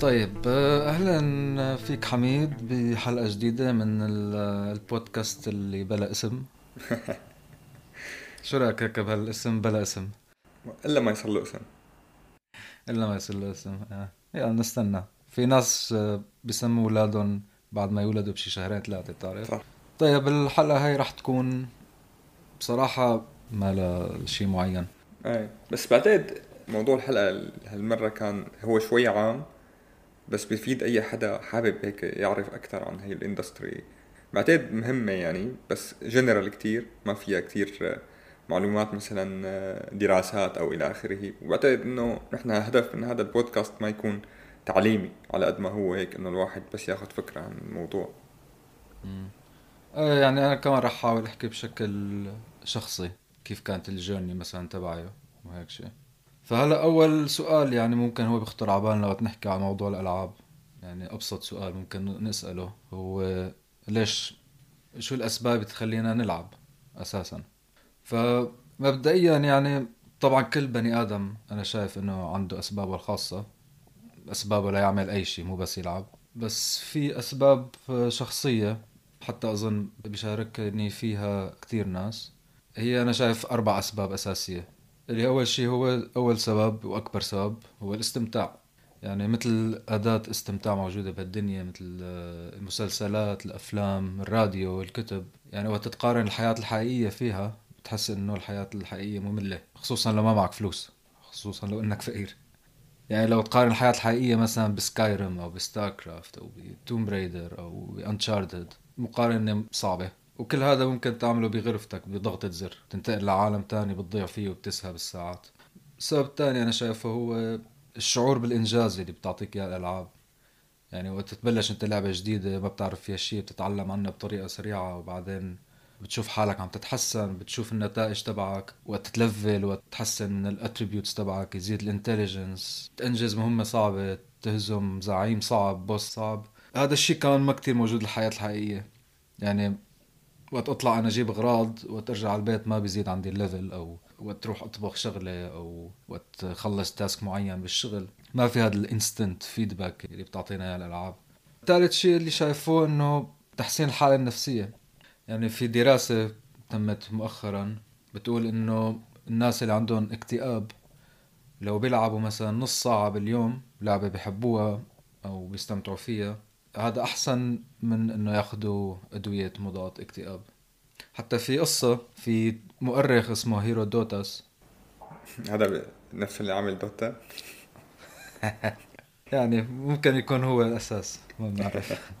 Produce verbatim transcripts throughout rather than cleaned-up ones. طيب اهلا فيك حميد بحلقه جديده من البودكاست اللي بلا اسم. شو رايك هيك بهالاسم بلا اسم؟ الا ما يصير له اسم الا ما يصير له اسم اه يعني نستنى. في ناس بيسموا اولادهم بعد ما يولدوا بشي شهرين ثلاثه، بتعرف. طيب الحلقه هاي راح تكون بصراحه ما لها شيء معين، اي بس بعتقد موضوع الحلقه هالمره كان هو شوي عام، بس بيفيد اي حدا حابب هيك يعرف اكثر عن هي الاندستري. بعتقد مهمه يعني، بس جنرال كتير ما فيها كتير معلومات مثلا دراسات او الى اخره. وبعتقد انه نحن هدف من هذا البودكاست ما يكون تعليمي على قد ما هو هيك انه الواحد بس ياخذ فكره عن الموضوع. امم يعني انا كمان راح احاول احكي بشكل شخصي كيف كانت الجيرني مثلا تبعي وهيك شيء. فهلا اول سؤال يعني ممكن هو بيخطر على بالنا وقت نحكي عن موضوع الالعاب، يعني ابسط سؤال ممكن نساله هو ليش، شو الاسباب تخلينا نلعب اساسا؟ فمبدئيا يعني طبعا كل بني ادم انا شايف انه عنده اسبابه الخاصه، اسبابه لا يعمل اي شيء مو بس يلعب. بس في اسباب شخصيه حتى اظن بيشاركني فيها كثير ناس. هي انا شايف اربع اسباب اساسيه. اللي أول شيء هو أول سبب وأكبر سبب هو الاستمتاع، يعني مثل أداة استمتاع موجودة بهالدنيا مثل المسلسلات، الأفلام، الراديو، الكتب. يعني وقت تقارن الحياة الحقيقية فيها بتحس إنه الحياة الحقيقية مملة، خصوصا لو ما معك فلوس، خصوصا لو إنك فقير. يعني لو تقارن الحياة الحقيقية مثلا بسكايرم أو بستاركرافت أو بتوم رايدر أو بأنشاردد، مقارنة صعبة. وكل هذا ممكن تعمله بغرفتك بضغطة زر، تنتقل لعالم تاني بتضيع فيه وبتسهى بالساعات. السبب التاني أنا شايفه هو الشعور بالإنجاز اللي بتعطيك إياه الألعاب. يعني وقت تبلش أنت لعبة جديدة ما بتعرف فيها شيء، بتتعلم عنها بطريقة سريعة وبعدين بتشوف حالك عم تتحسن، بتشوف النتائج تبعك وقت تتلفل وتتحسن من الاتريبيوتس تبعك، يزيد الانتليجنس، تنجز مهمة صعبة، تهزم زعيم صعب، بوس صعب. هذا الشيء كان ما كتير موجود الحياة الحقيقية. يعني وقت أطلع أنا أجيب أغراض وترجع على البيت ما بيزيد عندي الليفل، أو وقت تروح أطبخ شغلة، أو وقت خلص تاسك معين بالشغل، ما في هذا الانستنت فيدباك اللي بتعطينا إياه الألعاب. ثالث شيء اللي شايفوه إنه تحسين الحالة النفسية. يعني في دراسة تمت مؤخرا بتقول إنه الناس اللي عندهم اكتئاب لو بيلعبوا مثلا نص ساعة باليوم لعبة بيحبوها أو بيستمتعوا فيها، هذا أحسن من أنه يأخذوا أدوية مضاد اكتئاب. حتى في قصة في مؤرخ اسمه هيرود دوتاس، هذا نفس اللي عمل دوتا. يعني ممكن يكون هو الأساس، ما بنعرف.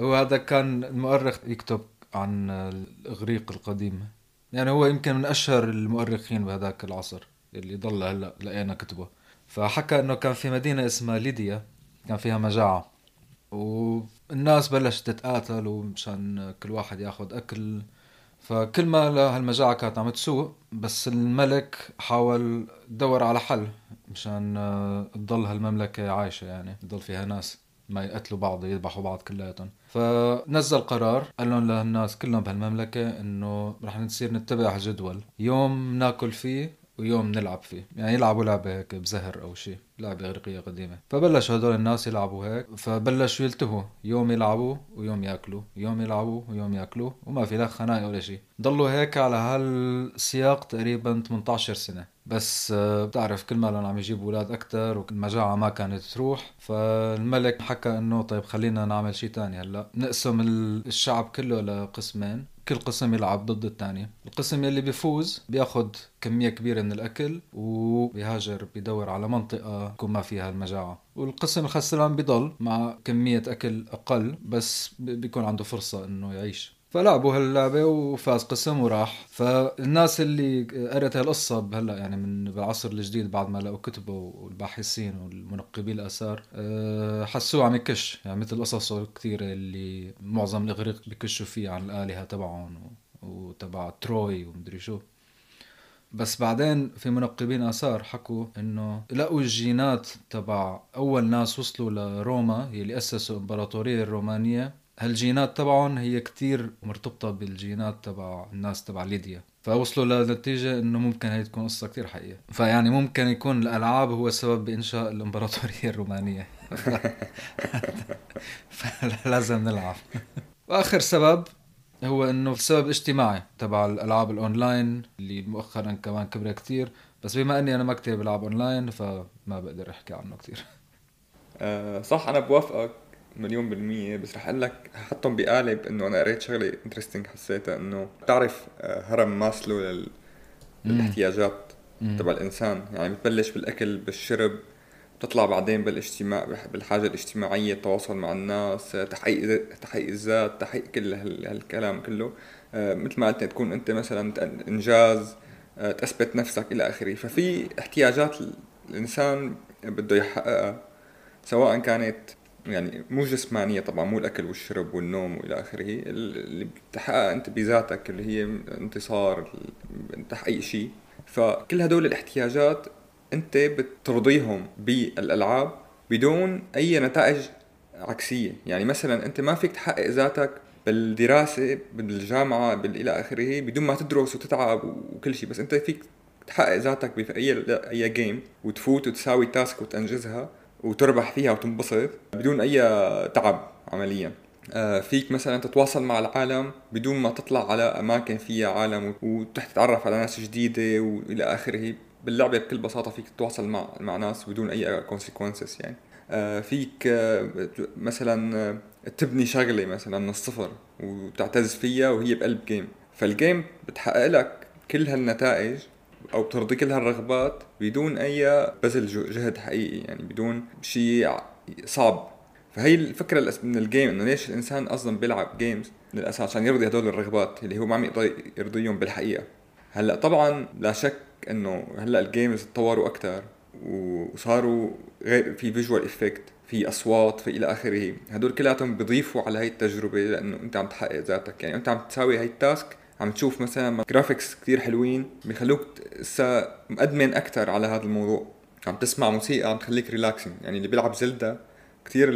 وهذا كان المؤرخ يكتب عن الإغريق القديم، يعني هو يمكن من أشهر المؤرخين بهذاك العصر اللي ضل هلأ لقينا كتبه. فحكى أنه كان في مدينة اسمها ليديا كان فيها مجاعة، والناس بلشت تتقاتل ومشان كل واحد ياخد أكل. فكل ما هالمجاعة كانت عم تسوء، بس الملك حاول دور على حل مشان تضل هالمملكة عايشة، يعني تضل فيها ناس ما يقتلوا بعض، يذبحوا بعض كلياتهم. فنزل قرار قال لهم للناس كلهم بهالمملكة إنه رح نصير نتبع جدول، يوم ناكل فيه ويوم نلعب فيه. يعني يلعبوا لعبة هيك بزهر أو شيء، لعبة إغريقية قديمة. فبلش هدول الناس يلعبوا هيك، فبلشوا يلتهوا، يوم يلعبوا ويوم يأكلوا، يوم يلعبوا ويوم يأكلوا، وما في لا خناقة ولا شيء. ضلوا هيك على هالسياق تقريبا ثمانية عشر سنة. بس بتعرف كل ما لهم عم يجيبوا أولاد أكتر والمجاعة ما كانت تروح. فالملك حكى إنه طيب خلينا نعمل شيء تاني، هلا نقسم الشعب كله لقسمين، كل قسم يلعب ضد الثاني. القسم اللي بيفوز بياخد كمية كبيرة من الأكل وبيهاجر بيدور على منطقة يكون ما فيها المجاعة، والقسم الخسران بيضل مع كمية أكل أقل بس بيكون عنده فرصة إنه يعيش. فلعبوا هاللعبة وفاز قسم وراح. فالناس اللي قرأت هالقصة هلا يعني من العصر الجديد بعد ما لقوا كتبه والباحثين والمنقبين الآثار حسوا عم يكش، يعني مثل قصصه كتير اللي معظم الإغريق بيكشوا فيه عن الآلهة تبعهم وتبع تروي ومدري شو. بس بعدين في منقبين آثار حكوا إنه لقوا الجينات تبع أول ناس وصلوا لروما اللي أسسوا الإمبراطورية الرومانية، هالجينات طبعاً هي كتير مرتبطة بالجينات تبع الناس تبع ليديا. فوصلوا لنتيجة إنه ممكن هي تكون قصة كتير حقيقية. فيعني ممكن يكون الألعاب هو سبب بإنشاء الإمبراطورية الرومانية. فلازم نلعب. واخر سبب هو انه سبب اجتماعي تبع الالعاب الاونلاين اللي مؤخرا كمان كبر كتير، بس بما اني انا ما كتير بلعب اونلاين فما بقدر احكي عنه كتير. أه صح، انا بوافقك مليون بالمية، بس رح اقول لك حطهم بقالب انه انا قريت شغله انترستينج حسيتها، انه تعرف هرم ماسلو لل... للاحتياجات تبع الانسان، يعني بتبلش بالاكل بالشرب، بتطلع بعدين بالاجتماع، بالحاجه الاجتماعيه، التواصل مع الناس، تحقيق تحقيق الذات، تحقيق كل هالكلام كله، مثل ما قلت تكون انت مثلا انجاز، تثبت نفسك الى اخره. ففي احتياجات الانسان بده يحققها، سواء كانت يعني مو جسمانيه طبعا، مو الاكل والشرب والنوم والى اخره، اللي بتحققها انت بذاتك اللي هي انتصار، تحقيق شيء. فكل هدول الاحتياجات انت بترضيهم بالالعاب بدون اي نتائج عكسيه. يعني مثلا انت ما فيك تحقق ذاتك بالدراسه، بالجامعه، بالى اخره، بدون ما تدرس وتتعب وكل شيء، بس انت فيك تحقق ذاتك باي اي جيم، وتفوت وتساوي تاسك وتنجزها وتربح فيها وتنبسط بدون اي تعب عمليا. فيك مثلا تتواصل مع العالم بدون ما تطلع على اماكن فيها عالم وتتعرف على ناس جديده والى اخره. باللعبه بكل بساطه فيك تتواصل مع مع ناس بدون اي consequences. يعني فيك مثلا تبني شغله مثلا من الصفر وتعتز فيها وهي بقلب جيم. فالجيم بتحقق لك كل هالنتائج او بترضي كل هالرغبات بدون اي بذل جهد حقيقي، يعني بدون شيء صعب. فهي الفكره من الجيم، انه ليش الانسان اصلا بيلعب جيمز من الاساس؟ عشان يرضي هدول الرغبات اللي هو ما عم يرضيهم بالحقيقه. هلا طبعا لا شك انه هلا الجيمز تطوروا اكثر وصاروا غير، في فيجوال افكت، في اصوات، في الى اخره، هدول كلاتهم بيضيفوا على هاي التجربه، لانه انت عم تحقق ذاتك. يعني انت عم تساوي هاي التاسك، عم تشوف مثلا جرافيكس كتير حلوين بيخلوك مؤدمن اكثر على هذا الموضوع، عم تسمع موسيقى عم تخليك ريلاكسينج. يعني اللي بيلعب زلدا كتير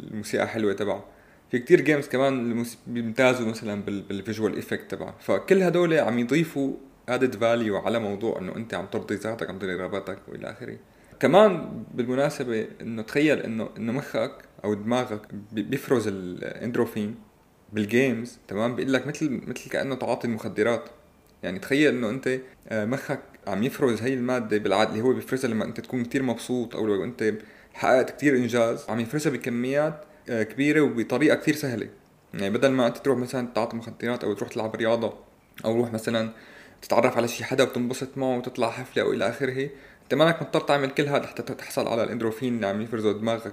الموسيقى حلوه تبعه. في كتير جيمز كمان بيمتازوا مثلا بالفيجوال افكت تبعه. فكل هدول عم يضيفوا added value على موضوع انه انت عم ترضي ذاتك، عم ترضي رغباتك والى اخره. كمان بالمناسبه انه تخيل انه انه مخك او دماغك بيفرز الاندروفين بالجيمز، تمام؟ بيقول لك مثل مثل كانه تعاطي المخدرات. يعني تخيل انه انت مخك عم يفرز هاي الماده بالعاده اللي هو بيفرزها لما انت تكون كتير مبسوط او لو انت حققت كتير انجاز، عم يفرزها بكميات كبيره وبطريقه كتير سهله. يعني بدل ما انت تروح مثلا تعاطي مخدرات او تروح تلعب رياضه او روح مثلا تتعرف على شي حدا وتنبسط معه وتطلع حفله او الى اخره، انت مالك مضطر تعمل كل هذا حتى تحصل على الاندروفين اللي عم يفرزه دماغك.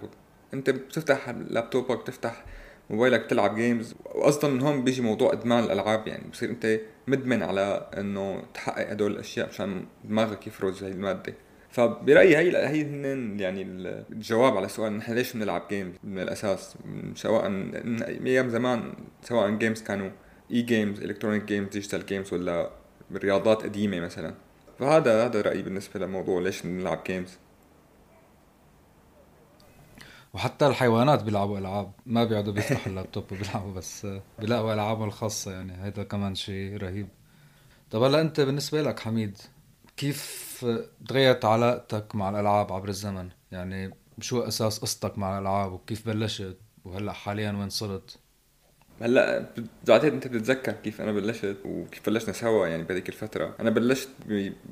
انت بتفتح لابتوبك، بتفتح موبايلك، بتلعب جيمز. واصلا من هون بيجي موضوع ادمان الالعاب، يعني بصير انت مدمن على انه تحقق هدول الاشياء عشان دماغك يفرز هاي الماده. فبرايي هاي هي يعني الجواب على سؤال نحن ليش بنلعب جيمز من الاساس، سواء ايام زمان، سواء جيمز كانوا اي جيمز، الكترونيك جيمز، ديجيتال جيمز، ولا بالرياضات قديمة مثلا. فهذا هذا رأيي بالنسبة لموضوع ليش نلعب جيمز. وحتى الحيوانات بيلعبوا ألعاب، ما بيقعدوا بيفتحوا اللابتوب وبيلعبوا، بس بيلاقوا ألعابهم الخاصة. يعني هذا كمان شيء رهيب. طب هلا أنت بالنسبة لك حميد، كيف تغيرت علاقتك مع الألعاب عبر الزمن؟ يعني شو أساس قصتك مع الألعاب وكيف بلشت وهلا حاليا وين صرت؟ هلا بعتقد انت بتتذكر كيف انا بلشت وكيف بلشنا سوا. يعني بهذيك الفتره انا بلشت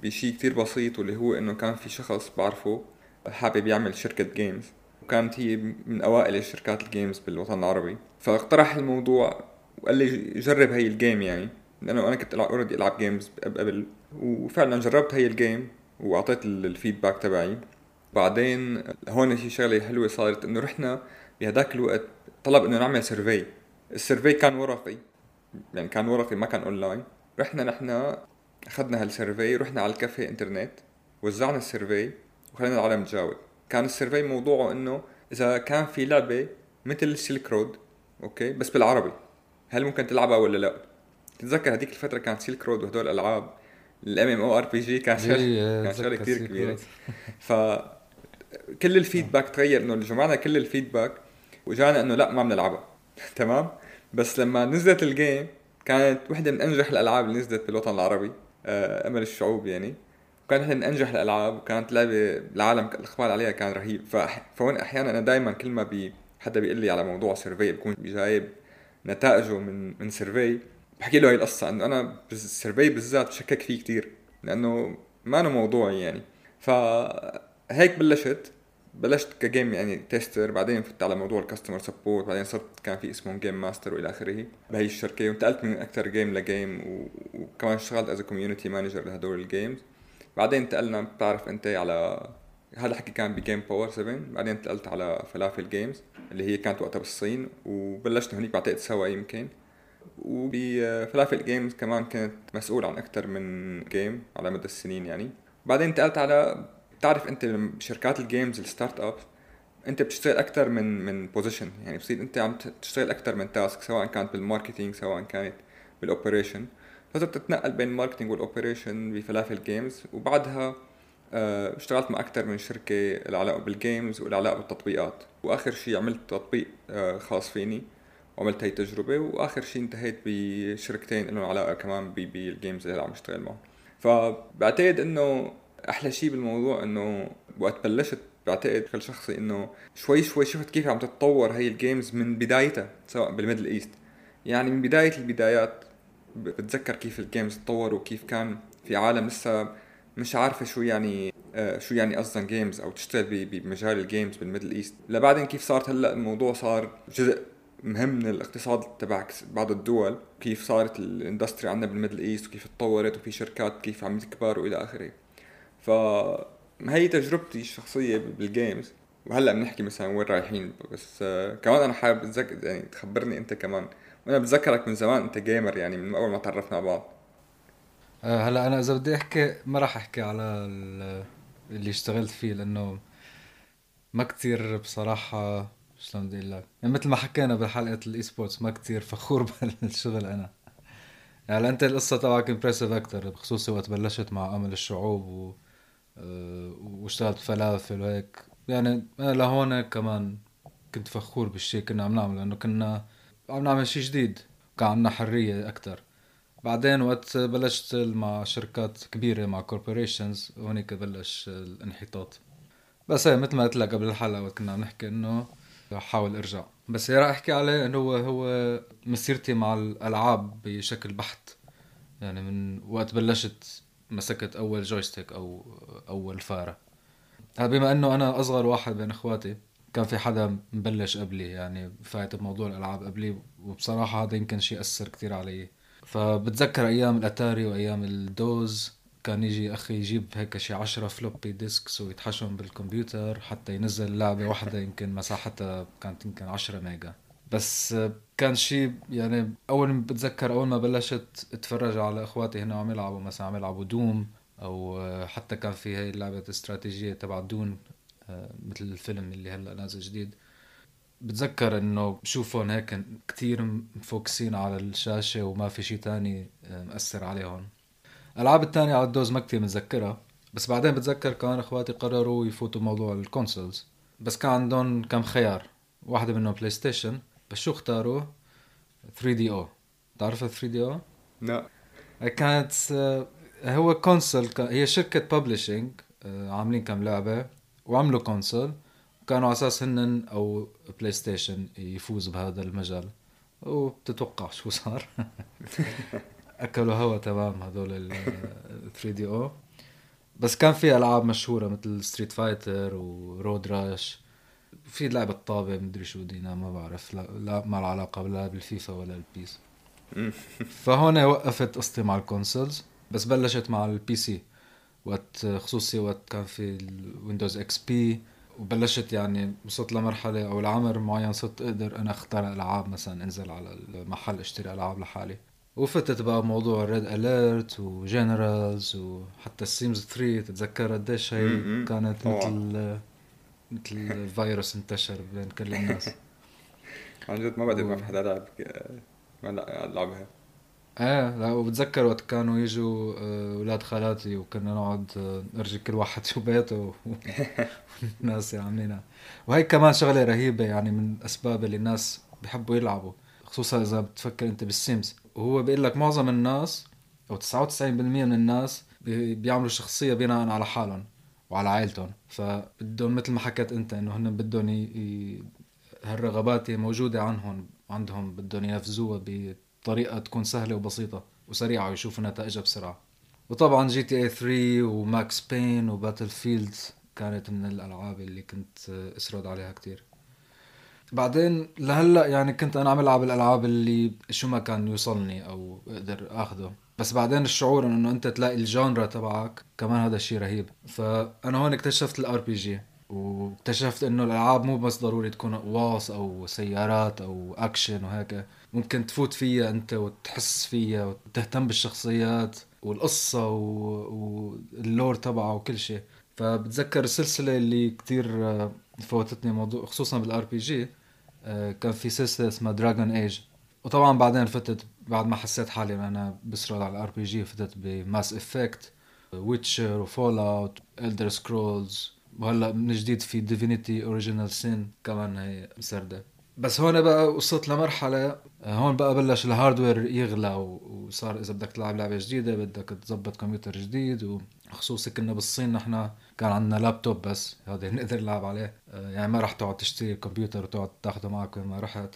بشيء كتير بسيط، واللي هو انه كان في شخص بعرفه حابب يعمل شركه جيمز، وكانت هي من اوائل الشركات الجيمز بالوطن العربي. فاقترح الموضوع وقال لي جرب هاي الجيم، يعني لانه انا كنت اوريدي العب جيمز قبل. وفعلا جربت هاي الجيم واعطيت الفيدباك تبعي. بعدين هون شيء شغله حلوه صارت، انه رحنا بهداك الوقت طلب انه نعمل سيرفي. السيرفي كان ورقي، يعني كان ورقي ما كان اونلاين. رحنا نحن اخذنا هالسيرفي، رحنا على الكافيه انترنت، وزعنا السيرفي وخلينا العالم تجاوب. كان السيرفي موضوعه انه اذا كان في لعبه مثل سيلك رود، اوكي، بس بالعربي، هل ممكن تلعبها ولا لا؟ تتذكر هذيك الفتره كانت سيلك رود وهدول الالعاب الام ام او ار بي جي كان شغله كثير كبيره. فكل الفيدباك تغير، انه جمعنا كل الفيدباك وجانا انه لا ما بنلعبها. تمام. بس لما نزلت الجيم كانت واحدة من أنجح الألعاب اللي نزلت بالوطن العربي، أمل الشعوب يعني. وكانت هي من انجح الالعاب وكانت لعبه العالم الاقبال عليها كان رهيب. فهون احيانا انا دائما كل ما بي حدا بيقول لي على موضوع سيرفي بكون جايب نتائجه من من سيرفي بحكي له هاي القصه انه انا بالسيرفي بالذات شكك فيه كتير لانه ما انا موضوعي يعني. فهيك بلشت بلشت كجيم يعني تيستر، بعدين فت على موضوع الكاستمر سبورت، بعدين صرت كان في اسمه جيم ماستر والى اخره بهي الشركه، وانتقلت من اكثر جيم لجيم و... وكمان اشتغلت از كوميونتي مانجر لهدول الجيمز. بعدين انتقلنا بتعرف انت على هذا الحكي كان بجيم باور سبعة، بعدين انتقلت على فلافل جيمز اللي هي كانت وقتها بالصين وبلشت هنيك بعتقد سوا يمكن. وبفلافل جيمز كمان كنت مسؤول عن اكثر من جيم على مدى السنين يعني. بعدين انتقلت على تعرف انت بشركات الجيمز الستارت اب انت بتشتغل اكثر من من بوزيشن يعني، بصير انت عم تشتغل اكثر من تاسك سواء كانت بالماركتينج سواء كانت بالاوبريشن، فصرت تتنقل بين الماركتينج والاوبريشن بفلافل جيمز. وبعدها اه اشتغلت مع اكثر من شركه العلاقه بالجيمز والعلاقه بالتطبيقات، واخر شيء عملت تطبيق اه خاص فيني وعملت هاي التجربه، واخر شيء انتهيت بشركتين لهم علاقه كمان بالجيمز اللي عم اشتغل معهم. فبعتقد انه احلى شيء بالموضوع انه وقت بلشت بعتقد كل شخصي انه شوي شوي شفت كيف عم تتطور هاي الجيمز من بدايتها سواء بالميدل ايست يعني، من بدايه البدايات بتذكر كيف الجيمز تطوروا وكيف كان في عالم لسه مش عارفه شو يعني آه شو يعني اصلا جيمز او تشتغل بمجال الجيمز بالميدل ايست، لبعدين كيف صارت هلا الموضوع صار جزء مهم من الاقتصاد تبع بعض الدول، كيف صارت الاندستري عندنا بالميدل ايست وكيف تطورت وفي شركات كيف عم تكبر والى اخره. فهي تجربتي الشخصية بالجيمز. وهلأ بنحكي مثلا وين رايحين، بس كمان أنا حابب أتذكر يعني تخبرني أنت كمان، وأنا بتذكرك من زمان أنت جيمر يعني من أول ما تعرفنا بعض. هلأ أنا إذا بدي أحكي ما راح أحكي على اللي اشتغلت فيه لأنه ما كتير بصراحة شلون بدي أقول لك يعني، مثل ما حكينا بحلقة الإي سبورتس ما كتير فخور بالشغل أنا يعني. أنت القصة تبعك إمبرسيف أكتر بخصوصي وقت بلشت مع أمل الشعوب و واشتغلت فلافل وهيك يعني. أنا لهون كمان كنت فخور بالشيء كنا عم نعمل لأنه كنا عم نعمل شيء جديد وكان عنا حرية أكتر. بعدين وقت بلشت مع شركات كبيرة مع كوربوريشنز هونيك بلش الانحطاط. بس هي مثل ما قلت لك قبل الحلقة وقت كنا عم نحكي إنه حاول أرجع، بس راح أحكي عليه إنه هو هو مسيرتي مع الألعاب بشكل بحت يعني. من وقت بلشت مسكت أول جويستيك أو أول فارة، بما أنه أنا أصغر واحد بين أخواتي كان في حدا مبلش قبلي يعني فايت بموضوع الألعاب قبلي، وبصراحة هذا يمكن شيء أثر كتير علي. فبتذكر أيام الأتاري وأيام الدوز كان يجي أخي يجيب هيك شي عشرة فلوبي ديسكس ويتحشم بالكمبيوتر حتى ينزل لعبة واحدة يمكن مساحتها كانت يمكن عشرة ميجا. بس كان شيء يعني أول ما بتذكر أول ما بلشت أتفرج على إخواتي هنا عم يلعبوا مثلا عم يلعبوا دوم، أو حتى كان في هاي اللعبة استراتيجية تبع دون مثل الفيلم اللي هلأ نازل جديد. بتذكر إنه بشوفهم هيك كتير مفوكسين على الشاشة وما في شيء تاني مأثر عليهم. الألعاب التانية على الدوز ما كتير متذكرة، بس بعدين بتذكر كان إخواتي قرروا يفوتوا موضوع الكونسولز، بس كان عندهم كم خيار، واحدة منهم بلاي ستيشن. بس شو اختاروا؟ ثري دي أو. تعرف ثري دي أو؟ لا. كانت هو كونسول، هي شركة بابليشينج عاملين كم لعبة وعملوا كونسول، كانوا على أساس هنن أو بلاي ستيشن يفوز بهذا المجال، وبتتوقع شو صار؟ أكلوا هوا تمام هذول ال ثري دي أو. بس كان في ألعاب مشهورة مثل ستريت فايتر ورود راش، في لعبة طابة مدري شو دينا ما بعرف، لا, لا ما العلاقة لا بالفيفا ولا البيس. فهون وقفت قصتي مع الكونسولز، بس بلشت مع البي سي وقت خصوصي وقت كان في الويندوز اكس بي، وبلشت يعني وصلت لمرحلة او لعمر معين صرت اقدر انا اختار العاب، مثلا انزل على المحل اشتري العاب لحالي. وفتت بقى موضوع ريد اليرت وجنرالز وحتى السيمز ثري. تتذكر قديش هي كانت مثل مثل فيروس انتشر بين كل الناس عن جد ما بدي ما في حدا لعب ما لعبها. اه لا، وبتذكر وقت كانوا يجوا اولاد خالاتي وكنا نقعد نرجي كل واحد شو بيته والناس عاملينها. وهي كمان شغله رهيبه يعني، من اسباب اللي الناس بيحبوا يلعبوا، خصوصا اذا بتفكر انت بالسيمز. وهو بيقول لك معظم الناس او تسعة وتسعين بالمية من الناس بيعملوا شخصية بناء على حالهم وعلى عائلتهم. فبدهم مثل ما حكيت انت انه هن بدهم ي... هالرغبات موجودة عنهم عندهم بدهم ينفذوها بطريقة تكون سهلة وبسيطة وسريعة ويشوفوا نتائجها بسرعة. وطبعا جي تي اي ثري وماكس بين وباتل فيلد كانت من الألعاب اللي كنت اسرد عليها كتير. بعدين لهلأ يعني كنت أنا عم ألعب الألعاب اللي شو ما كان يوصلني أو أقدر أخذه. بس بعدين الشعور أنه أنت تلاقي الجانرا تبعك كمان هذا الشيء رهيب. فأنا هون اكتشفت الار بي جي واكتشفت أنه الألعاب مو بس ضروري تكون قواص أو سيارات أو أكشن وهكا، ممكن تفوت فيها أنت وتحس فيها وتهتم بالشخصيات والقصة واللور تبعه وكل شيء. فبتذكر السلسلة اللي كتير فوتتني موضوع خصوصا بالار بي جي كان في سلسلة اسمها دراجون ايج. وطبعا بعدين فتت بعد ما حسيت حالي انا بسرعة على الار بي جي فتت بماس افكت ويتشر وفول اوت الدر سكرولز، وهلا من جديد في ديفينيتي اوريجينال سين كمان هي مسردة. بس هون بقى وصلت لمرحلة هون بقى بلش الهاردوير يغلى وصار إذا بدك تلعب لعبة جديدة بدك تزبط كمبيوتر جديد. وخصوصا كنا بالصين نحنا كان عندنا لابتوب بس هذا نقدر نلعب عليه، يعني ما رح تقعد تشتري كمبيوتر وتقعد تاخده معك وما رحت.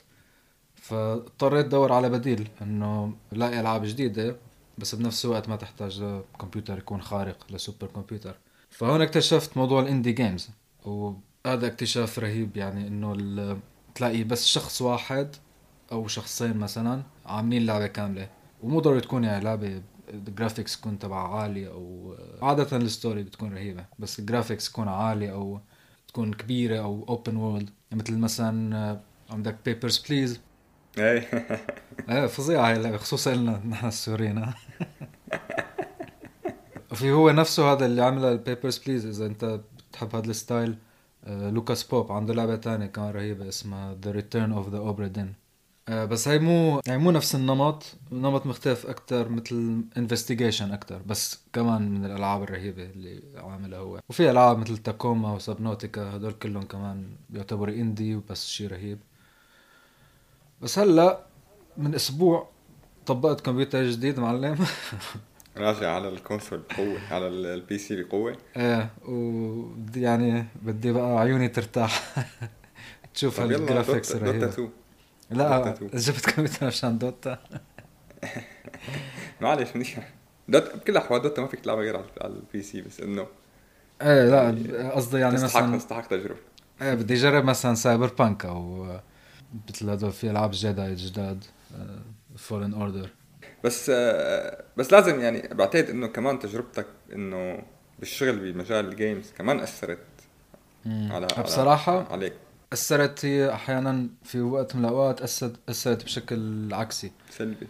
فاضطريت دور على بديل إنه لاقي ألعاب جديدة بس بنفس الوقت ما تحتاج كمبيوتر يكون خارق لسوبر كمبيوتر. فهون اكتشفت موضوع الاندي جيمز وهذا اكتشاف رهيب، يعني إنه تلاقي بس شخص واحد أو شخصين مثلاً عاملين لعبة كاملة ومو ضروري تكون يعني لعبة الجرافيكس تكون تبع عالي أو عادة الستوري بتكون رهيبة بس الجرافيكس تكون عالي أو تكون كبيرة أو open world. مثل مثلاً عندك Papers Please أي أي فظيعة اللعبة خصوصاً لنا نحن السوريين. وفي هو نفسه هذا اللي عمله Papers Please إذا أنت بتحب هذا الستايل لوكاس بوب عنده لعبة تانية كان رهيبة اسمها The Return of the Obra Dinn. أه بس هاي مو يعني مو نفس النمط، نمط مختلف أكتر مثل investigation أكتر بس كمان من الألعاب الرهيبة اللي عاملها هو. وفي ألعاب مثل تاكوما وسبنوتيكا هدول كلهم كمان يعتبروا اندي بس شي رهيب. بس هلأ من أسبوع طبقت كمبيوتر جديد معلم راجع على الكونسول بقوة على البي سي بقوة ايه وبدي يعني بدي بقى عيوني ترتاح تشوف الجرافيكس رهيبة. دوتا تو لا جبت كمبيوتر عشان دوتا معلش منيح دوتا بكل أحوال دوتا ما فيك تلعبها غير على البي سي بس انه ايه لا قصدي يعني تستحق مثلا تستحق تجربة ايه بدي جرب مثلا سايبر بانك او مثل هدول في العاب جداي جداد فولن اوردر. بس بس لازم يعني بعتقد انه كمان تجربتك انه بالشغل بمجال الجيمز كمان اثرت على بصراحه عليك اثرت هي احيانا في وقت من الاوقات اثرت اثرت بشكل عكسي سلبي.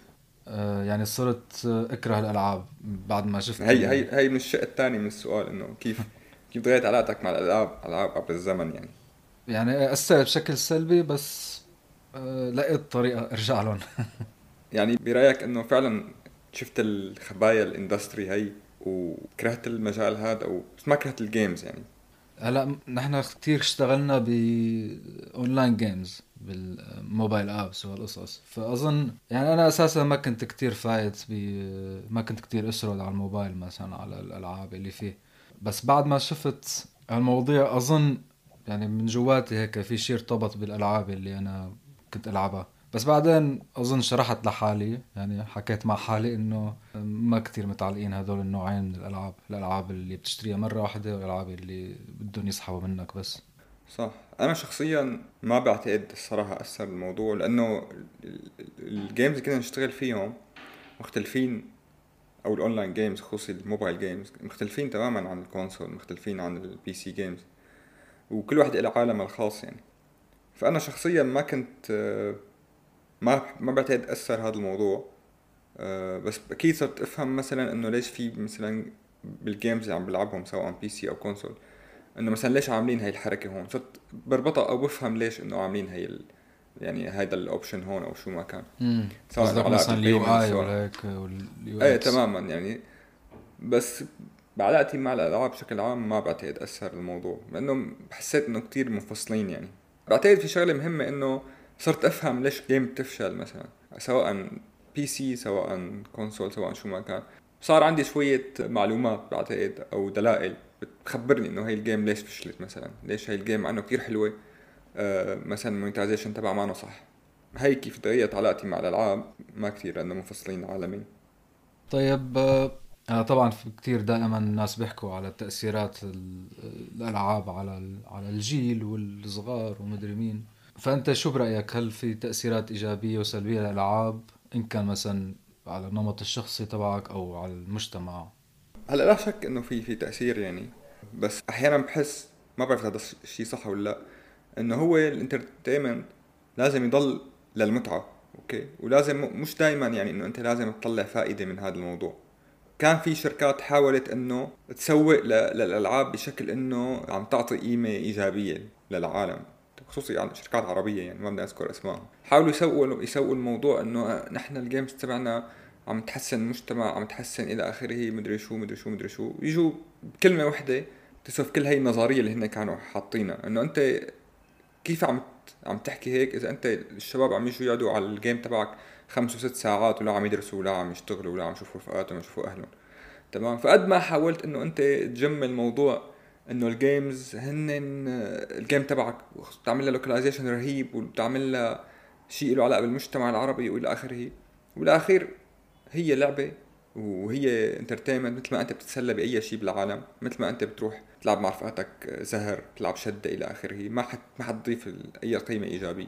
آه يعني صرت اكره الالعاب بعد ما شفت هي هي هي من الشق الثاني من السؤال انه كيف كيف تغيرت علاقتك مع الالعاب العاب عبر الزمن يعني يعني اثرت بشكل سلبي بس آه لقيت طريقه ارجع لهم. يعني برأيك انه فعلا شفت الخبايا الاندستري هاي وكرهت المجال هذا او بس ما كرهت الجيمز يعني؟ هلا نحن كتير اشتغلنا باونلاين جيمز بالموبايل ابس والقصص فاظن يعني انا اساسا ما كنت كتير فايت ب ما كنت كتير اسرد على الموبايل مثلا على الالعاب اللي فيه. بس بعد ما شفت هالمواضيع اظن يعني من جواتي هيك في شيء ارتبط بالالعاب اللي انا كنت العبها. بس بعدين أظن شرحت لحالي يعني حكيت مع حالي إنه ما كتير متعلقين هذول النوعين من الألعاب، الألعاب اللي بتشتريها مرة واحدة والألعاب اللي بدهم يسحبوا منك بس. صح أنا شخصيا ما بعتقد الصراحة أثر الموضوع لأنه الجيمز اللي كنا نشتغل فيهم مختلفين أو الأونلاين جيمز خصوصي الموبايل جيمز مختلفين تماما عن الكونسول مختلفين عن البي سي جيمز وكل واحد له عالمه الخاص يعني. فأنا شخصيا ما كنت ما ما بعتقد أثر هذا الموضوع أه بس أكيد صرت أفهم مثلا إنه ليش في مثلا بالجيمز اللي عم بلعبهم سواء بي سي أو كونسول إنه مثلا ليش عاملين هاي الحركة هون صرت بربطها أو بفهم ليش إنه عاملين هاي ال... يعني هذا الأوبشن هون أو شو ما كان سواء مثلا اليو آي ولا هيك واليو إيه تماما يعني. بس بعلاقتي مع الألعاب بشكل عام ما بعتقد أثر الموضوع لأنه حسيت إنه كتير منفصلين يعني. بعتقد في شغلة مهمة إنه صرت أفهم ليش جيم تفشل مثلا سواء بي سي سواء كونسول سواء شو ما كان صار عندي شوية معلومات بعتقد أو دلائل بتخبرني إنه هاي الجيم ليش فشلت مثلا، ليش هاي الجيم عنه كتير حلوة، أه مثلا المونتايزيشن تبع ما صح. هاي كيف طريقة علاقتي مع الألعاب ما كتير لأنه منفصلين عالمين. طيب أنا طبعا كتير دائما الناس بيحكوا على تأثيرات الألعاب على على الجيل والصغار ومدري مين، فأنت شو برأيك؟ هل في تأثيرات إيجابية وسلبية للألعاب إن كان مثلا على النمط الشخصي تبعك أو على المجتمع؟ هلا لا شك إنه في في تأثير يعني، بس أحيانا بحس ما بعرف هذا الشيء صح ولا لا، إنه هو الانترتينمنت لازم يضل للمتعة أوكي، ولازم مش دائما يعني إنه أنت لازم تطلع فائدة من هذا الموضوع. كان في شركات حاولت إنه تسوق للألعاب بشكل إنه عم تعطي قيمة إيجابية للعالم، خصوصي شركات عربية يعني ما بدي أذكر اسمائهم، حاولوا يسووا يسووا الموضوع إنه نحن الجيمز تبعنا عم تحسن المجتمع، عم تحسن إلى آخره، مدري شو مدري شو مدري شو، يجوا بكلمة واحدة تصف كل هاي النظرية اللي هن كانوا حاطينها، إنه أنت كيف عم عم تحكي هيك إذا أنت الشباب عم يجوا يقعدوا على الجيم تبعك خمس وست ساعات ولا عم يدرسوا ولا عم يشتغلوا ولا عم يشوفوا رفقاتهم ويشوفوا أهلهم، تمام؟ فقد ما حاولت إنه أنت تجمل الموضوع إنه الجيمز هن الجيم تبعك بتعمل له لوكاليزيشن رهيب وبتعمل له شيء له علاقة بالمجتمع العربي وإلى آخره، والآخر هي لعبة وهي انترتينمنت، مثل ما أنت بتتسلى بأي شيء بالعالم، مثل ما أنت بتروح تلعب مع رفقاتك زهر، تلعب شدة إلى آخره، ما حت ما حتضيف أي قيمة إيجابية.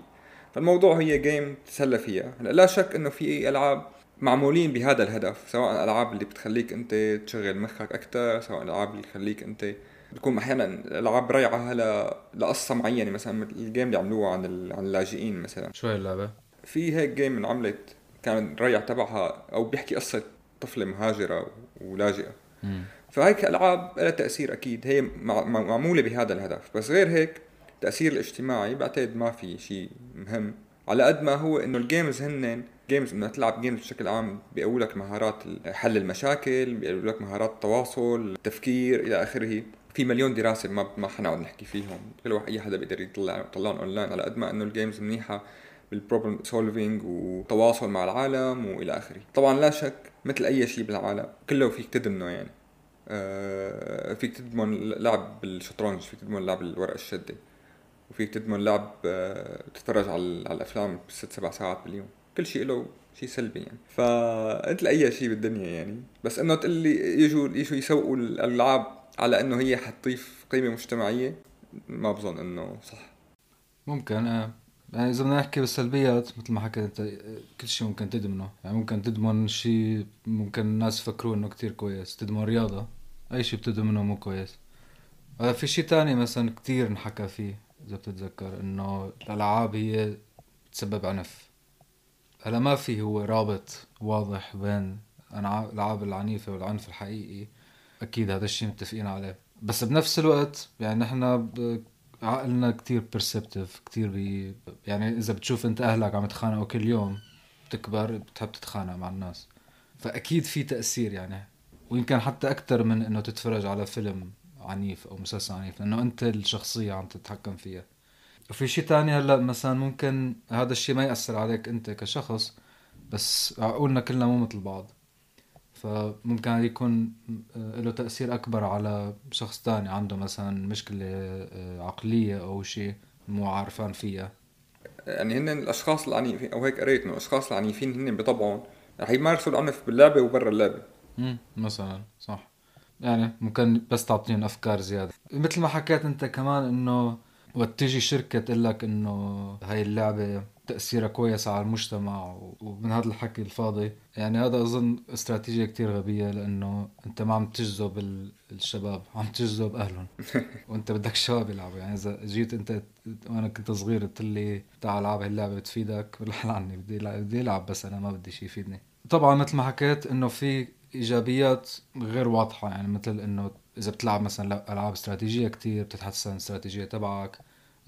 فالموضوع هي جيم تتسلى فيها. لا شك إنه في ألعاب معمولين بهذا الهدف، سواء الألعاب اللي بتخليك أنت تشغل مخك أكتر، سواء الألعاب اللي تخليك أنت بتكون أحيانا ألعاب رايعة ل لقصة معينة، مثلا مثل الجيم اللي عملوه عن ال... عن اللاجئين مثلا. شو اللعبة؟ في هيك جيم من عملت كان رايع تبعها أو بيحكي قصة طفلة مهاجرة ولاجئة. مم. فهيك ألعاب لها تأثير أكيد، هي معمولة بهذا الهدف، بس غير هيك تأثير الاجتماعي بعتقد ما في شيء مهم، على قد ما هو إنه الجيمز هن جيمز إنه تلعب جيمز بشكل عام بيقولك مهارات حل المشاكل، بيقولك مهارات التواصل، التفكير إلى آخره. في مليون دراسة ما ما حنقعد نحكي فيهم، كل واحد أي حدا بيقدر يطلع يطلعهم أونلاين، على قد ما إنه الجيمز منيحة بالبروبلم سولفينج وتواصل مع العالم وإلى آخره. طبعا لا شك مثل أي شيء بالعالم كله فيك تدمنه يعني، آه فيك تدمن لعب بالشطرنج، فيك تدمن لعب الورق الشدة، وفيك تدمن لعب آه تتفرج على على الأفلام ست سبع ساعات باليوم، كل شيء له شيء سلبي يعني. فأنت لأي شيء بالدنيا يعني، بس إنه تقول لي يجوا يجوا يسوقوا الألعاب على إنه هي حتضيف قيمة مجتمعية، ما بظن إنه صح. ممكن آه. يعني إذا بدنا نحكي بالسلبيات مثل ما حكيت أنت، كل شيء ممكن تدمنه، يعني ممكن تدمن شيء ممكن الناس يفكروا إنه كتير كويس، تدمن رياضة، أي شيء بتدمنه مو كويس. هذا في شيء تاني مثلا كتير نحكى فيه إذا بتتذكر، إنه الألعاب هي بتسبب عنف. هلا ما في هو رابط واضح بين الألعاب العنيفة والعنف الحقيقي، أكيد هذا الشيء متفقين عليه، بس بنفس الوقت يعني نحنا ب... عقلنا كتير perceptive كتير بي... يعني إذا بتشوف أنت أهلك عم يتخانقوا كل يوم بتكبر بتحب تتخانق مع الناس، فأكيد في تأثير يعني، ويمكن حتى أكتر من إنه تتفرج على فيلم عنيف أو مسلسل عنيف، لأنه أنت الشخصية عم تتحكم فيها. وفي شيء تاني هلأ مثلا ممكن هذا الشيء ما يأثر عليك أنت كشخص، بس عقولنا كلنا مو مثل بعض، فممكن يكون له تأثير أكبر على شخص تاني عنده مثلا مشكلة عقلية أو شيء مو عارفان فيها. يعني هن الأشخاص العنيفين أو هيك قريت إنه الأشخاص العنيفين هن بطبعهم رح يمارسوا العنف باللعبة وبرا اللعبة. أمم مثلا صح، يعني ممكن بس تعطيهم أفكار زيادة. مثل ما حكيت أنت كمان إنه وتجي شركة تقول لك إنه هاي اللعبة تأثيرها كويس على المجتمع ومن هذا الحكي الفاضي، يعني هذا أظن استراتيجية كتير غبية، لأنه أنت ما عم تجذب الشباب، عم تجذب أهلهم، وأنت بدك الشباب يلعبوا. يعني إذا جيت أنت وأنا كنت صغير قلت لي تعال العب هاللعبة بتفيدك، بالله عني بدي بدي ألعب بس أنا ما بدي شيء يفيدني. طبعا مثل ما حكيت إنه في إيجابيات غير واضحة، يعني مثل إنه إذا بتلعب مثلا ألعاب استراتيجية كتير بتتحسن الاستراتيجية تبعك،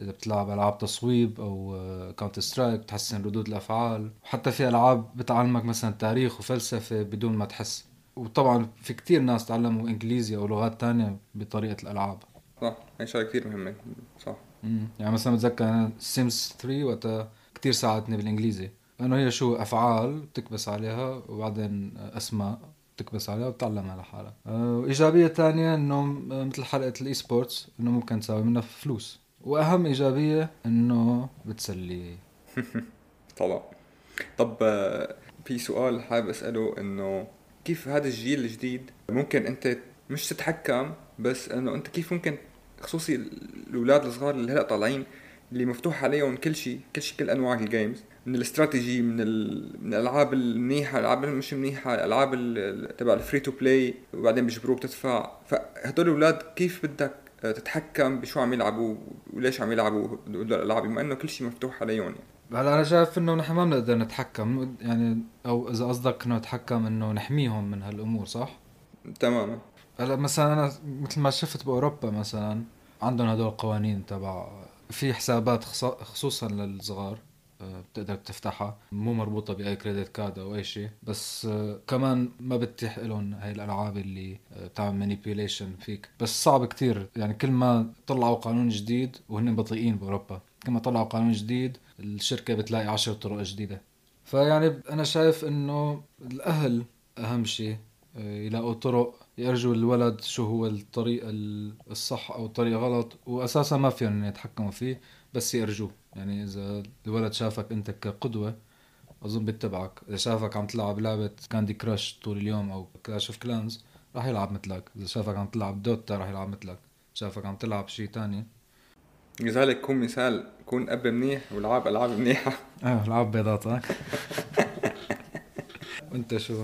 إذا بتلعب ألعاب تصويب أو كاونتر سترايك بتحسن ردود الأفعال، وحتى في ألعاب بتعلمك مثلا تاريخ وفلسفة بدون ما تحس. وطبعا في كتير ناس تعلموا إنجليزي أو لغات تانية بطريقة الألعاب. صح، هاي شغلة كتير مهمة. صح مم. يعني مثلا بتذكر أنا سيمز ثري وقتها كتير ساعدتني بالإنجليزي، لأنه هي شو أفعال بتكبس عليها وبعدين أسماء تكبس عليها وتتعلم على حالها. إيجابية تانية إنه مثل حلقة الإي سبورتس إنه ممكن تساوي منها فلوس، وأهم إيجابية إنه بتسلي. طبعا. طب في سؤال حابب أسأله، إنه كيف هذا الجيل الجديد ممكن أنت مش تتحكم، بس إنه أنت كيف ممكن خصوصي الأولاد الصغار اللي هلأ طالعين اللي مفتوح عليهم كل شيء كل شيء كل أنواع الجيمز، من الاستراتيجي، من ال... من الألعاب المنيحة، الألعاب مش منيحة، الألعاب ال... تبع الفري تو بلاي وبعدين بيجبروك تدفع. فهدول الأولاد كيف بدك تتحكم بشو عم يلعبوا وليش عم يلعبوا هدول الألعاب بما إنه كل شيء مفتوح عليهم؟ يعني أنا شايف إنه نحن ما بنقدر نتحكم، يعني أو إذا قصدك إنه نتحكم إنه نحميهم من هالأمور، صح؟ تماما. هلا مثلا أنا مثل ما شفت بأوروبا مثلا عندهم هدول القوانين تبع في حسابات خصوصا للصغار بتقدر تفتحها، مو مربوطة بأي كريدت كارد أو أي شيء، بس كمان ما بتتيح لهم هاي الألعاب اللي بتعمل مانيبيوليشن فيك. بس صعب كتير، يعني كل ما طلعوا قانون جديد وهن بطيئين بأوروبا، كل ما طلعوا قانون جديد الشركة بتلاقي عشر طرق جديدة. فيعني أنا شايف إنه الأهل أهم شيء يلاقوا طرق يرجو الولد شو هو الطريق الصح أو الطريق غلط، وأساسا ما فيهم يتحكموا فيه بس يرجوه. يعني إذا الولد شافك أنت كقدوة أظن بيتبعك، إذا شافك عم تلعب لعبة كاندي كراش طول اليوم أو كلاش أوف كلانز راح يلعب مثلك، إذا شافك عم تلعب دوتا راح يلعب مثلك، شافك عم تلعب شيء تاني. لذلك كون مثال، كون أب منيح ولعب ألعاب منيحة. آه لعب بيضاتك. وأنت شو؟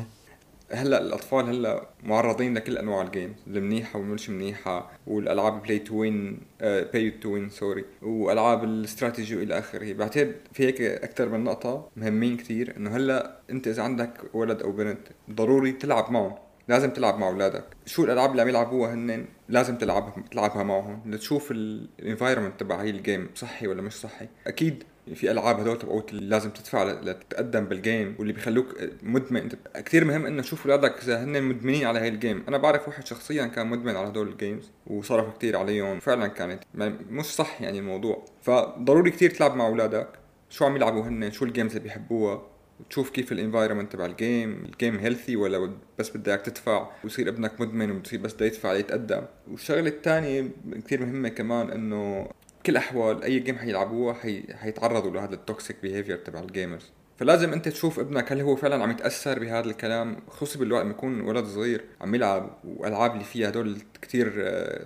هلا الاطفال هلا معرضين لكل انواع الجيمز، المنيحه والمش منيحه، والالعاب بلاي تو وين باي تو وين سوري، والعاب الاستراتيجي الى اخره. بعتقد في هيك اكثر من نقطه مهمين كثير، انه هلا انت اذا عندك ولد او بنت ضروري تلعب معهم، لازم تلعب مع اولادك، شو الالعاب اللي عم يلعبوها هن لازم تلعبها تلعبها معهم، لتشوف الانفايرمنت تبع هي الجيم صحي ولا مش صحي. اكيد في العاب هذول تبعوت اللي لازم تدفع لتتقدم بالجيم واللي بيخلوك مدمن. كثير مهم انه تشوف اولادك اذا هن مدمنين على هاي الجيم. انا بعرف واحد شخصيا كان مدمن على هذول الجيمز وصرف كثير عليهم، فعلا كانت مش صح يعني الموضوع. فضروري كثير تلعب مع اولادك شو عم يلعبوا هن، شو الجيمز اللي بيحبوها، وتشوف كيف الانفايرمنت تبع الجيم، الجيم هيلثي ولا بس بدك تدفع ويصير ابنك مدمن وبتصير بس بده يدفع يتقدم. والشغله الثانيه كثير مهمه كمان، انه كل أحوال أي جيم حيلعبوه حي... حيتعرضوا لهذا التوكسيك بيهيفير تبع الجيمرز. فلازم أنت تشوف ابنك هل هو فعلا عم يتأثر بهذا الكلام، خصوصي بالوقت ما يكون ولد صغير عم يلعب وألعاب اللي فيها هدول كتير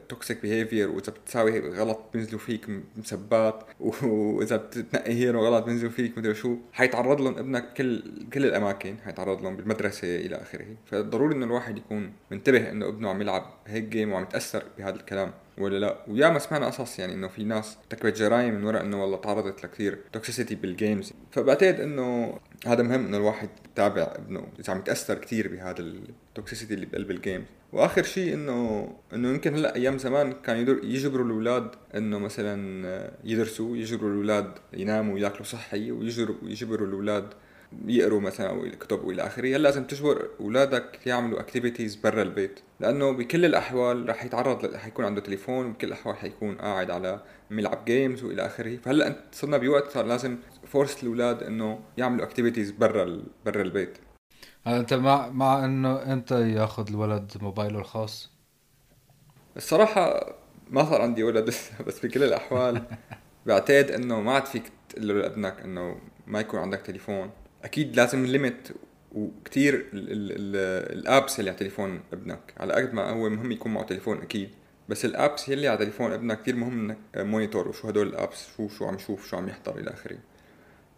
توكسيك بيهيفير، وإذا بتساوي غلط بنزلوا فيك مسبات، وإذا بتنقي هيرو غلط بنزلوا فيك مدري شو. حيتعرض لهم ابنك كل كل الأماكن، حيتعرض لهم بالمدرسة إلى آخره. فضروري إنه الواحد يكون منتبه إنه ابنه عم يلعب هيك جيم وعم يتأثر بهذا الكلام ولا لا. ويا ما سمعنا قصص يعني انه في ناس ارتكبت جرائم من وراء انه والله تعرضت لكثير توكسيسيتي بالجيمز. فبعتقد انه هذا مهم انه الواحد يتابع ابنه اذا عم يتاثر كثير بهذا التوكسيسيتي اللي بقلب الجيمز. واخر شيء انه انه يمكن هلا ايام زمان كانوا يجبروا الاولاد انه مثلا يدرسوا، يجبروا الاولاد يناموا وياكلوا صحي، ويجبروا يجبروا الاولاد يقروا مثلا او يكتبوا الى اخره. هلا لازم تجبر اولادك يعملوا اكتيفيتيز برا البيت، لانه بكل الاحوال راح يتعرض ل... حيكون عنده تليفون، وبكل الاحوال حيكون قاعد على ملعب جيمز والى اخره. فهلا انت صرنا بوقت صار لازم فورس الاولاد انه يعملوا اكتيفيتيز برا ال... برا البيت. هل انت مع مع انه انت ياخذ الولد موبايله الخاص؟ الصراحه ما صار عندي ولد لسه، بس بكل الاحوال بعتقد انه ما عاد فيك تقول لابنك انه ما يكون عندك تليفون. اكيد لازم ليميت، وكثير الابس اللي على تليفون ابنك على قد ما هو مهم يكون معه تليفون اكيد، بس الابس اللي على تليفون ابنك كثير مهم انك مونيتور وشو هدول الابس، شو شو عم يشوف، شو عم يحضر الى اخره،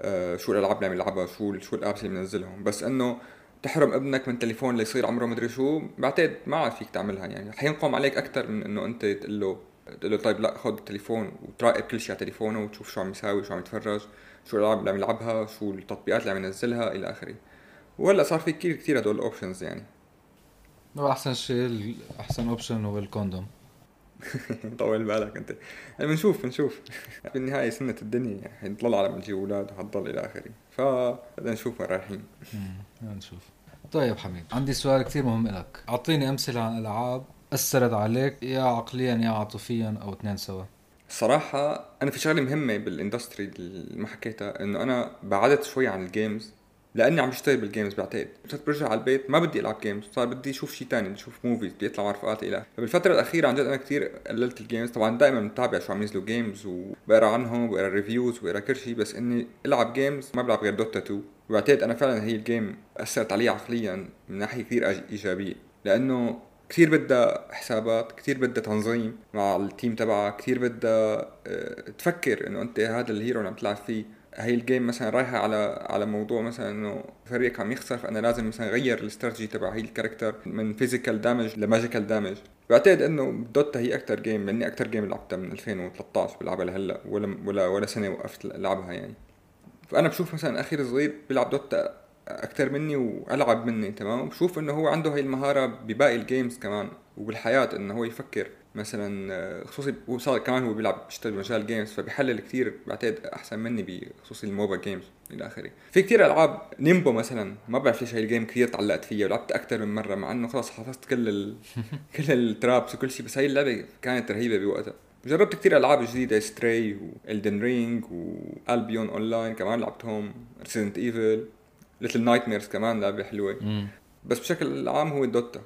آه شو الالعاب اللي عم يلعبها، شو شو الابس اللي منزلهم. بس انه تحرم ابنك من تليفون اللي يصير عمره مدري شو بعتقد ما عاد فيك تعملها، يعني حينقوم عليك اكثر من انه انت تقول له تقول له طيب لا خذ التليفون وتراقب كل شيء على تليفونه وتشوف شو عم يساوي، شو عم يتفرج، شو الألعاب اللي عم يلعبها، شو التطبيقات اللي عم ينزلها إلى آخره. ولا صار في كتير كتير هدول أوبشنز يعني. هو أحسن شيء، أحسن أوبشن هو الكوندوم. طول بالك أنت، يعني بنشوف بنشوف بالنهاية سنة الدنيا يعني حنطلع على بنجيب أولاد وحنضل إلى آخره، فبدنا نشوف وين رايحين. نشوف. طيب حميد، عندي سؤال كتير مهم لك، أعطيني أمثلة عن ألعاب أثرت عليك يا عقليا يا عاطفيا أو اثنين سوا. صراحة أنا في شغلة مهمة بالإندستري اللي ما حكيتها، إنه أنا بعدت شوي عن الجيمز لاني عم بشتغل بالجيمز بعتقد. صرت برجع على البيت ما بدي العب جيمز، صار بدي اشوف شيء ثاني، اشوف موفيز، بدي اطلع مع رفقاتي. الى بالفتره الاخيره عن جد انا كثير قللت الجيمز. طبعا دائما متابع شو عم ينزلوا جيمز وبقرا عنهم وبقرا ريفيوز وبقرا كل شيء، بس اني العب جيمز ما بلعب غير دوتا تو. وبعتقد انا فعلا هي الجيم اثرت علي عقليا من ناحيه كثير ايجابيه، لانه كثير بدها حسابات، كثير بدها تنظيم مع التيم تبعها، كثير بدها تفكر انه انت هذا الهيرو اللي عم تلعب فيه. هاي الجيم مثلا رايحه على على موضوع مثلا انه فريقك عم يخسر، فانا لازم مثلا اغير الاستراتيجي تبع هاي الكاركتر من فيزيكال دامج لماجيكال دامج. بعتقد انه دوتا هي اكثر جيم، لاني اكثر جيم لعبتها من ألفين وثلاثة عشر بلعبها لهلا، ولا ولا ولا سنه وقفت العبها يعني. فانا بشوف مثلا اخي الصغير بيلعب دوتا اكثر مني والعب مني، تمام، بشوف انه هو عنده هاي المهاره بباقي الجيمز كمان وبالحياه، انه هو يفكر مثلا. خصوصي هو صار كمان هو بيلعب بيشتغل بمجال جيمز، فبيحلل كثير بعتقد احسن مني بخصوص الموبا جيمز الى اخره. في كثير العاب نيمبو مثلا ما بعرف ليش هاي الجيم كثير تعلقت فيها ولعبت اكثر من مره، مع انه خلاص حفظت كل ال... كل الترابس وكل شيء، بس هاي اللعبه كانت رهيبه بوقتها. جربت كثير العاب جديده، ستري والدن رينج والبيون اونلاين كمان لعبتهم، ريزيدنت ايفل، ليتل نايت ميرز كمان لعبه حلوه. بس بشكل عام هو دوتا.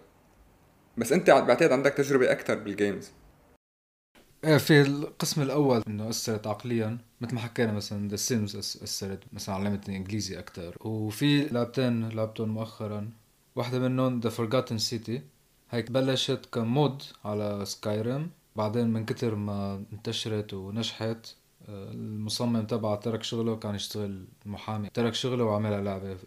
بس انت بعتقد عندك تجربه اكثر بالجيمز. في القسم الاول انه اثرت عقليا مثل ما حكينا، مثلا ذا سيمز اثرت مثلا، علمتني انجليزي اكثر. وفي لعبتين لعبتهم مؤخرا، واحده منهم ذا فورغاتن سيتي، هيك بلشت كمود على سكايريم، بعدين من كتر ما انتشرت ونجحت المصمم تبع ترك شغله، كان يشتغل محامي، ترك شغله وعملها لعبة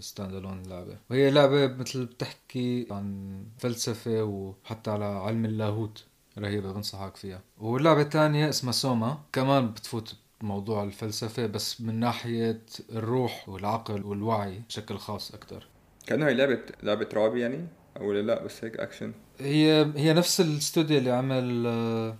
ستاند الون لعبة. وهي لعبة مثل بتحكي عن فلسفة وحتى على علم اللاهوت، رهيبة، بنصحك فيها. واللعبة الثانية اسمها سوما، كمان بتفوت بموضوع الفلسفة بس من ناحية الروح والعقل والوعي بشكل خاص أكتر. كأنها لعبة لعبة رعب يعني أو لا؟ بس هيك أكشن. هي هي نفس الاستوديو اللي عمل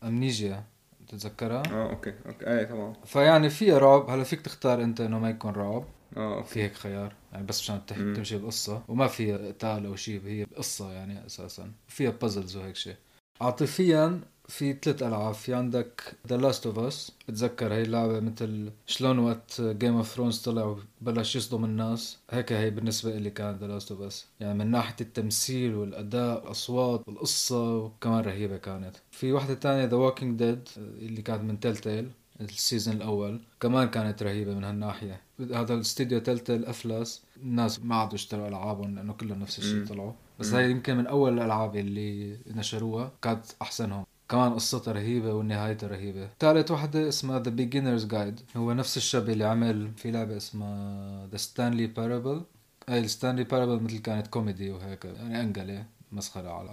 أمنيجيا، تذكرها؟ اه اوكي اوكي اي تمام. فيعني في رعب، هلا فيك تختار انت انه ما يكون رعب، اه في هيك خيار يعني، بس مشان تحكي تمشي بقصه وما في قتال او شيء، هي قصه يعني اساسا فيها بازلز وهيك شيء. عاطفيا في ثلاث العاب، في عندك The Last of Us، بتذكر هي اللعبه مثل شلون وقت Game of Thrones طلع وبلش يصدم الناس، هيك هي بالنسبه لي كانت The Last of Us، يعني من ناحيه التمثيل والاداء والاصوات والقصه، وكمان رهيبه كانت. في واحده تانية The Walking Dead اللي كانت من Telltale، السيزن الاول كمان كانت رهيبه من هالناحيه. هذا الاستديو Telltale افلس، الناس ما عادوا اشتروا العابهم لانه كلهم نفس الشيء طلعوا، بس هي يمكن من اول الالعاب اللي نشروها كانت احسنهم، كمان قصتها رهيبة والنهايتها رهيبة. ثالث واحدة اسمها The Beginner's Guide، هو نفس الشاب اللي عمل في لعبة اسمها The Stanley Parable. هاي ال Stanley Parable مثل كانت كوميدي وهيك يعني أنجلة مسخرة على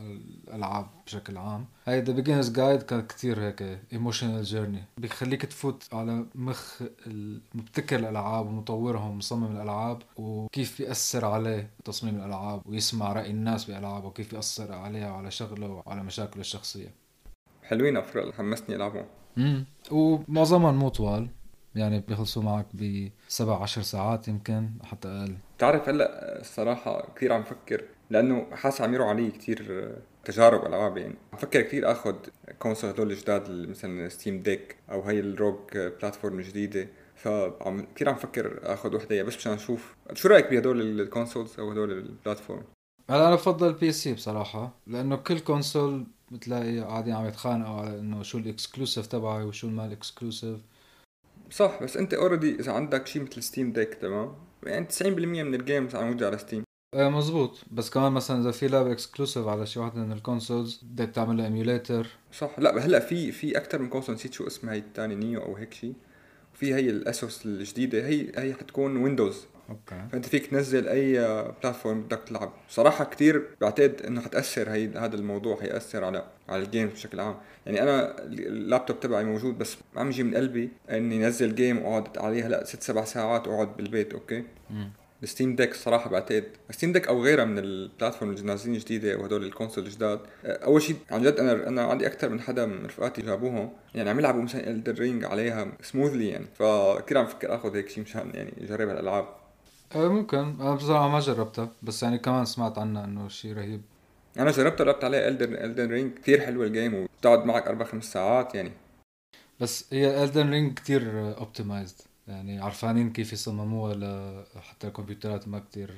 الألعاب بشكل عام. هاي The Beginner's Guide كانت كتير هيك emotional journey، بيخليك تفوت على مخ مبتكر الألعاب ومطورهم ومصمم الألعاب، وكيف يأثر عليه تصميم الألعاب ويسمع رأي الناس بألعابه، وكيف يأثر عليها وعلى شغله وعلى مشاكله الشخصية. حلوين أفرق، حمسني ألعبهم. امم ومعظمهم مو طوال يعني، بيخلصوا معك بسبع عشر ساعات يمكن حتى أقل. تعرف هلا الصراحة كتير عم فكر، لأنه حاس عم يروا علي كتير تجارب ألعاب يعني، عم فكر كتير أخذ كونسول هدول الجداد مثلا ستيم ديك أو هاي الروك بلاتفورم الجديدة، فعم كتير عم فكر أخذ وحدة بس مشان نشوف شو رأيك بهدول الكونسولز أو هدول البلاتفورم. هلا أنا بفضل بي سي بصراحة، لأنه كل كونسول بتلاقي قاعدين عم يتخانقوا على انه شو الاكسكلوسيف تبعي وشو ما الاكسكلوسيف. صح، بس انت اوريدي اذا عندك شيء مثل ستيم ديك، تمام، يعني تسعين بالمية من الجيمز موجوده على ستيم. اه مزبوط، بس كمان مثلا اذا في لعبه اكسكلوسيف على شي واحده من الكونسولز بدك تعمل لها ايميوليتر. صح. لا هلا في في اكثر من كونسول، نسيت شو اسمها هي الثانيه، نيو او هيك شيء، وفي هي الاسوس الجديده، هي هي حتكون ويندوز. اوكي، فانت فيك تنزل اي بلاتفورم بدك تلعب. صراحه كتير بعتقد انه حتاثر هي هذا الموضوع، هياثر على على الجيمز بشكل عام يعني. انا اللابتوب تبعي موجود، بس ما عم يجي من قلبي اني انزل جيم واقعد عليها لا ست سبع ساعات واقعد بالبيت. اوكي. امم الستيم ديك صراحه بعتقد ستيم ديك او غيرها من البلاتفورم الجنازين الجديده وهدول الكونسول الجداد، اول شيء عن جد انا انا عندي اكثر من حدا من رفقاتي جابوهم يعني، عم يلعبوا مثلا الدر رينج عليها سموذلي يعني، فكثير عم فكر اخذ هيك شيء مشان يعني اجرب هالالعاب. ممكن، أنا بصراحة ما جربتها بس يعني كمان سمعت عنها إنه شيء رهيب. أنا جربتها، لعبت عليها ألدن ألدن رينج، كتير حلوة الجيم وبتقعد معك أربع خمس ساعات يعني. بس هي ألدن رينج كتير أوبتمايزد يعني عرفانين كيف يصمموها، ل حتى الكمبيوترات ما كتير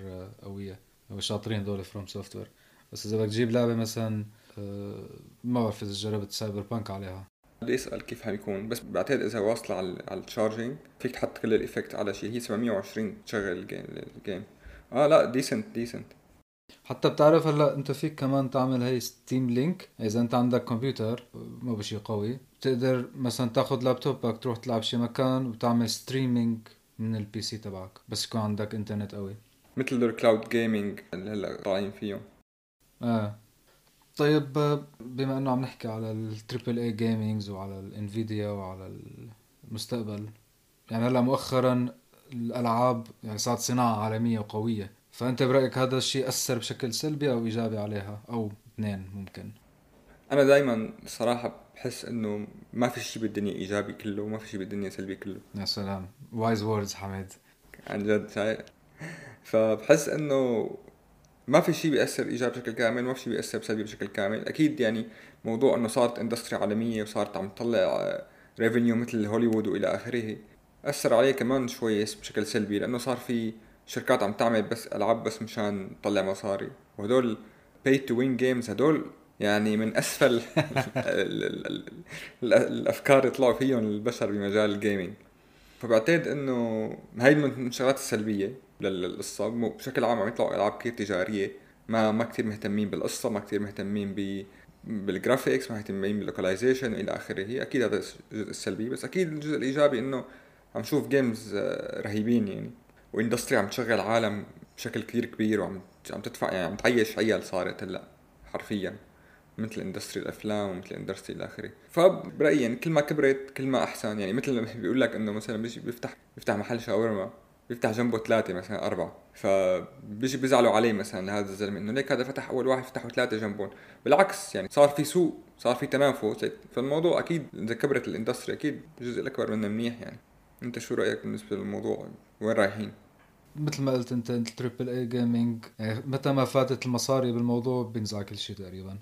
قوية وشاطرين دول فروم سوفتوير. بس إذا بدك تجيب لعبة مثلا ما بعرف إذا جربت سايبر بانك عليها، بدي أسأل كيف حيكون، بس بعتقد إذا واصلة على على التشارجينج فيك تحط كل الإفكت على شيء. هي سبعمية وعشرين تشغل الجيم. آه لا ديسنت ديسنت حتى بتعرف. هلا انت فيك كمان تعمل هاي ستيم لينك، اذا انت عندك كمبيوتر ما بشي قوي بتقدر مثلا تاخذ لابتوبك تروح تلعب شي مكان وتعمل ستريمينج من البي سي تبعك، بس يكون عندك انترنت قوي مثل الكلاود جيمينج اللي هلا طالعين فيه. اه طيب، بما انه عم نحكي على التريبل اي جيمينجز وعلى الانفيديا وعلى المستقبل، يعني هلا مؤخرا الالعاب يعني صارت صناعة عالمية وقوية، فأنت برأيك هذا الشيء أثر بشكل سلبي أو إيجابي عليها أو اثنين ممكن؟ أنا دايما صراحة بحس إنه ما في شيء بالدنيا إيجابي كله وما في شيء بالدنيا سلبي كله. يا سلام، وايز ووردز حميد عن جد. فبحس إنه ما في شيء بيأثر إيجابي بشكل كامل وما في شيء بيأثر سلبي بشكل كامل. أكيد يعني موضوع إنه صارت اندستري عالمية وصارت عم تطلع ريفينيو مثل هوليوود وإلى آخره أثر عليه كمان شوي بشكل سلبي، لأنه صار في شركات عم تعمل بس ألعاب بس مشان تطلع مصاري، وهدول pay to win games هدول يعني من أسفل الأفكار يطلعوا فيهم البشر بمجال الجيمينج. فبعتقد إنه هاي من الشغلات السلبية للقصة بشكل عام. عم يطلعوا ألعاب كتير تجارية، ما ما كتير مهتمين بالقصة، ما كتير مهتمين ب بالجرافيكس، ما مهتمين باللوكاليزيشن إلى آخره. أكيد هذا الجزء السلبي، بس أكيد الجزء الإيجابي إنه عم شوف جيمز رهيبين يعني، واندستري عم تشغل عالم بشكل كتير كبير وعم عم تدفع يعني عم تعيش عيال صارت هلا حرفيا مثل اندستري الافلام ومثل اندستري الاخري. فبرايي يعني كل ما كبرت كل ما احسن، يعني مثل ما بيقول لك انه مثلا بيجي بيفتح بيفتح محل شاورما بيفتح جنبه ثلاثه مثلا اربعه، فبيجي بيزعلوا عليه مثلا هذا الزلمه انه ليك هذا فتح اول واحد فتحوا ثلاثه جنبهم. بالعكس يعني صار في سوق، صار في تنافس، فالموضوع اكيد اذا كبرت الاندستري اكيد الجزء الاكبر منه منيح. يعني انت شو رايك بالنسبه للموضوع وين رايحين؟ مثل ما قلت انت التريبل اي جيمينج يعني متى ما فاتت المصاري بالموضوع بينزع كل شيء تقريبا،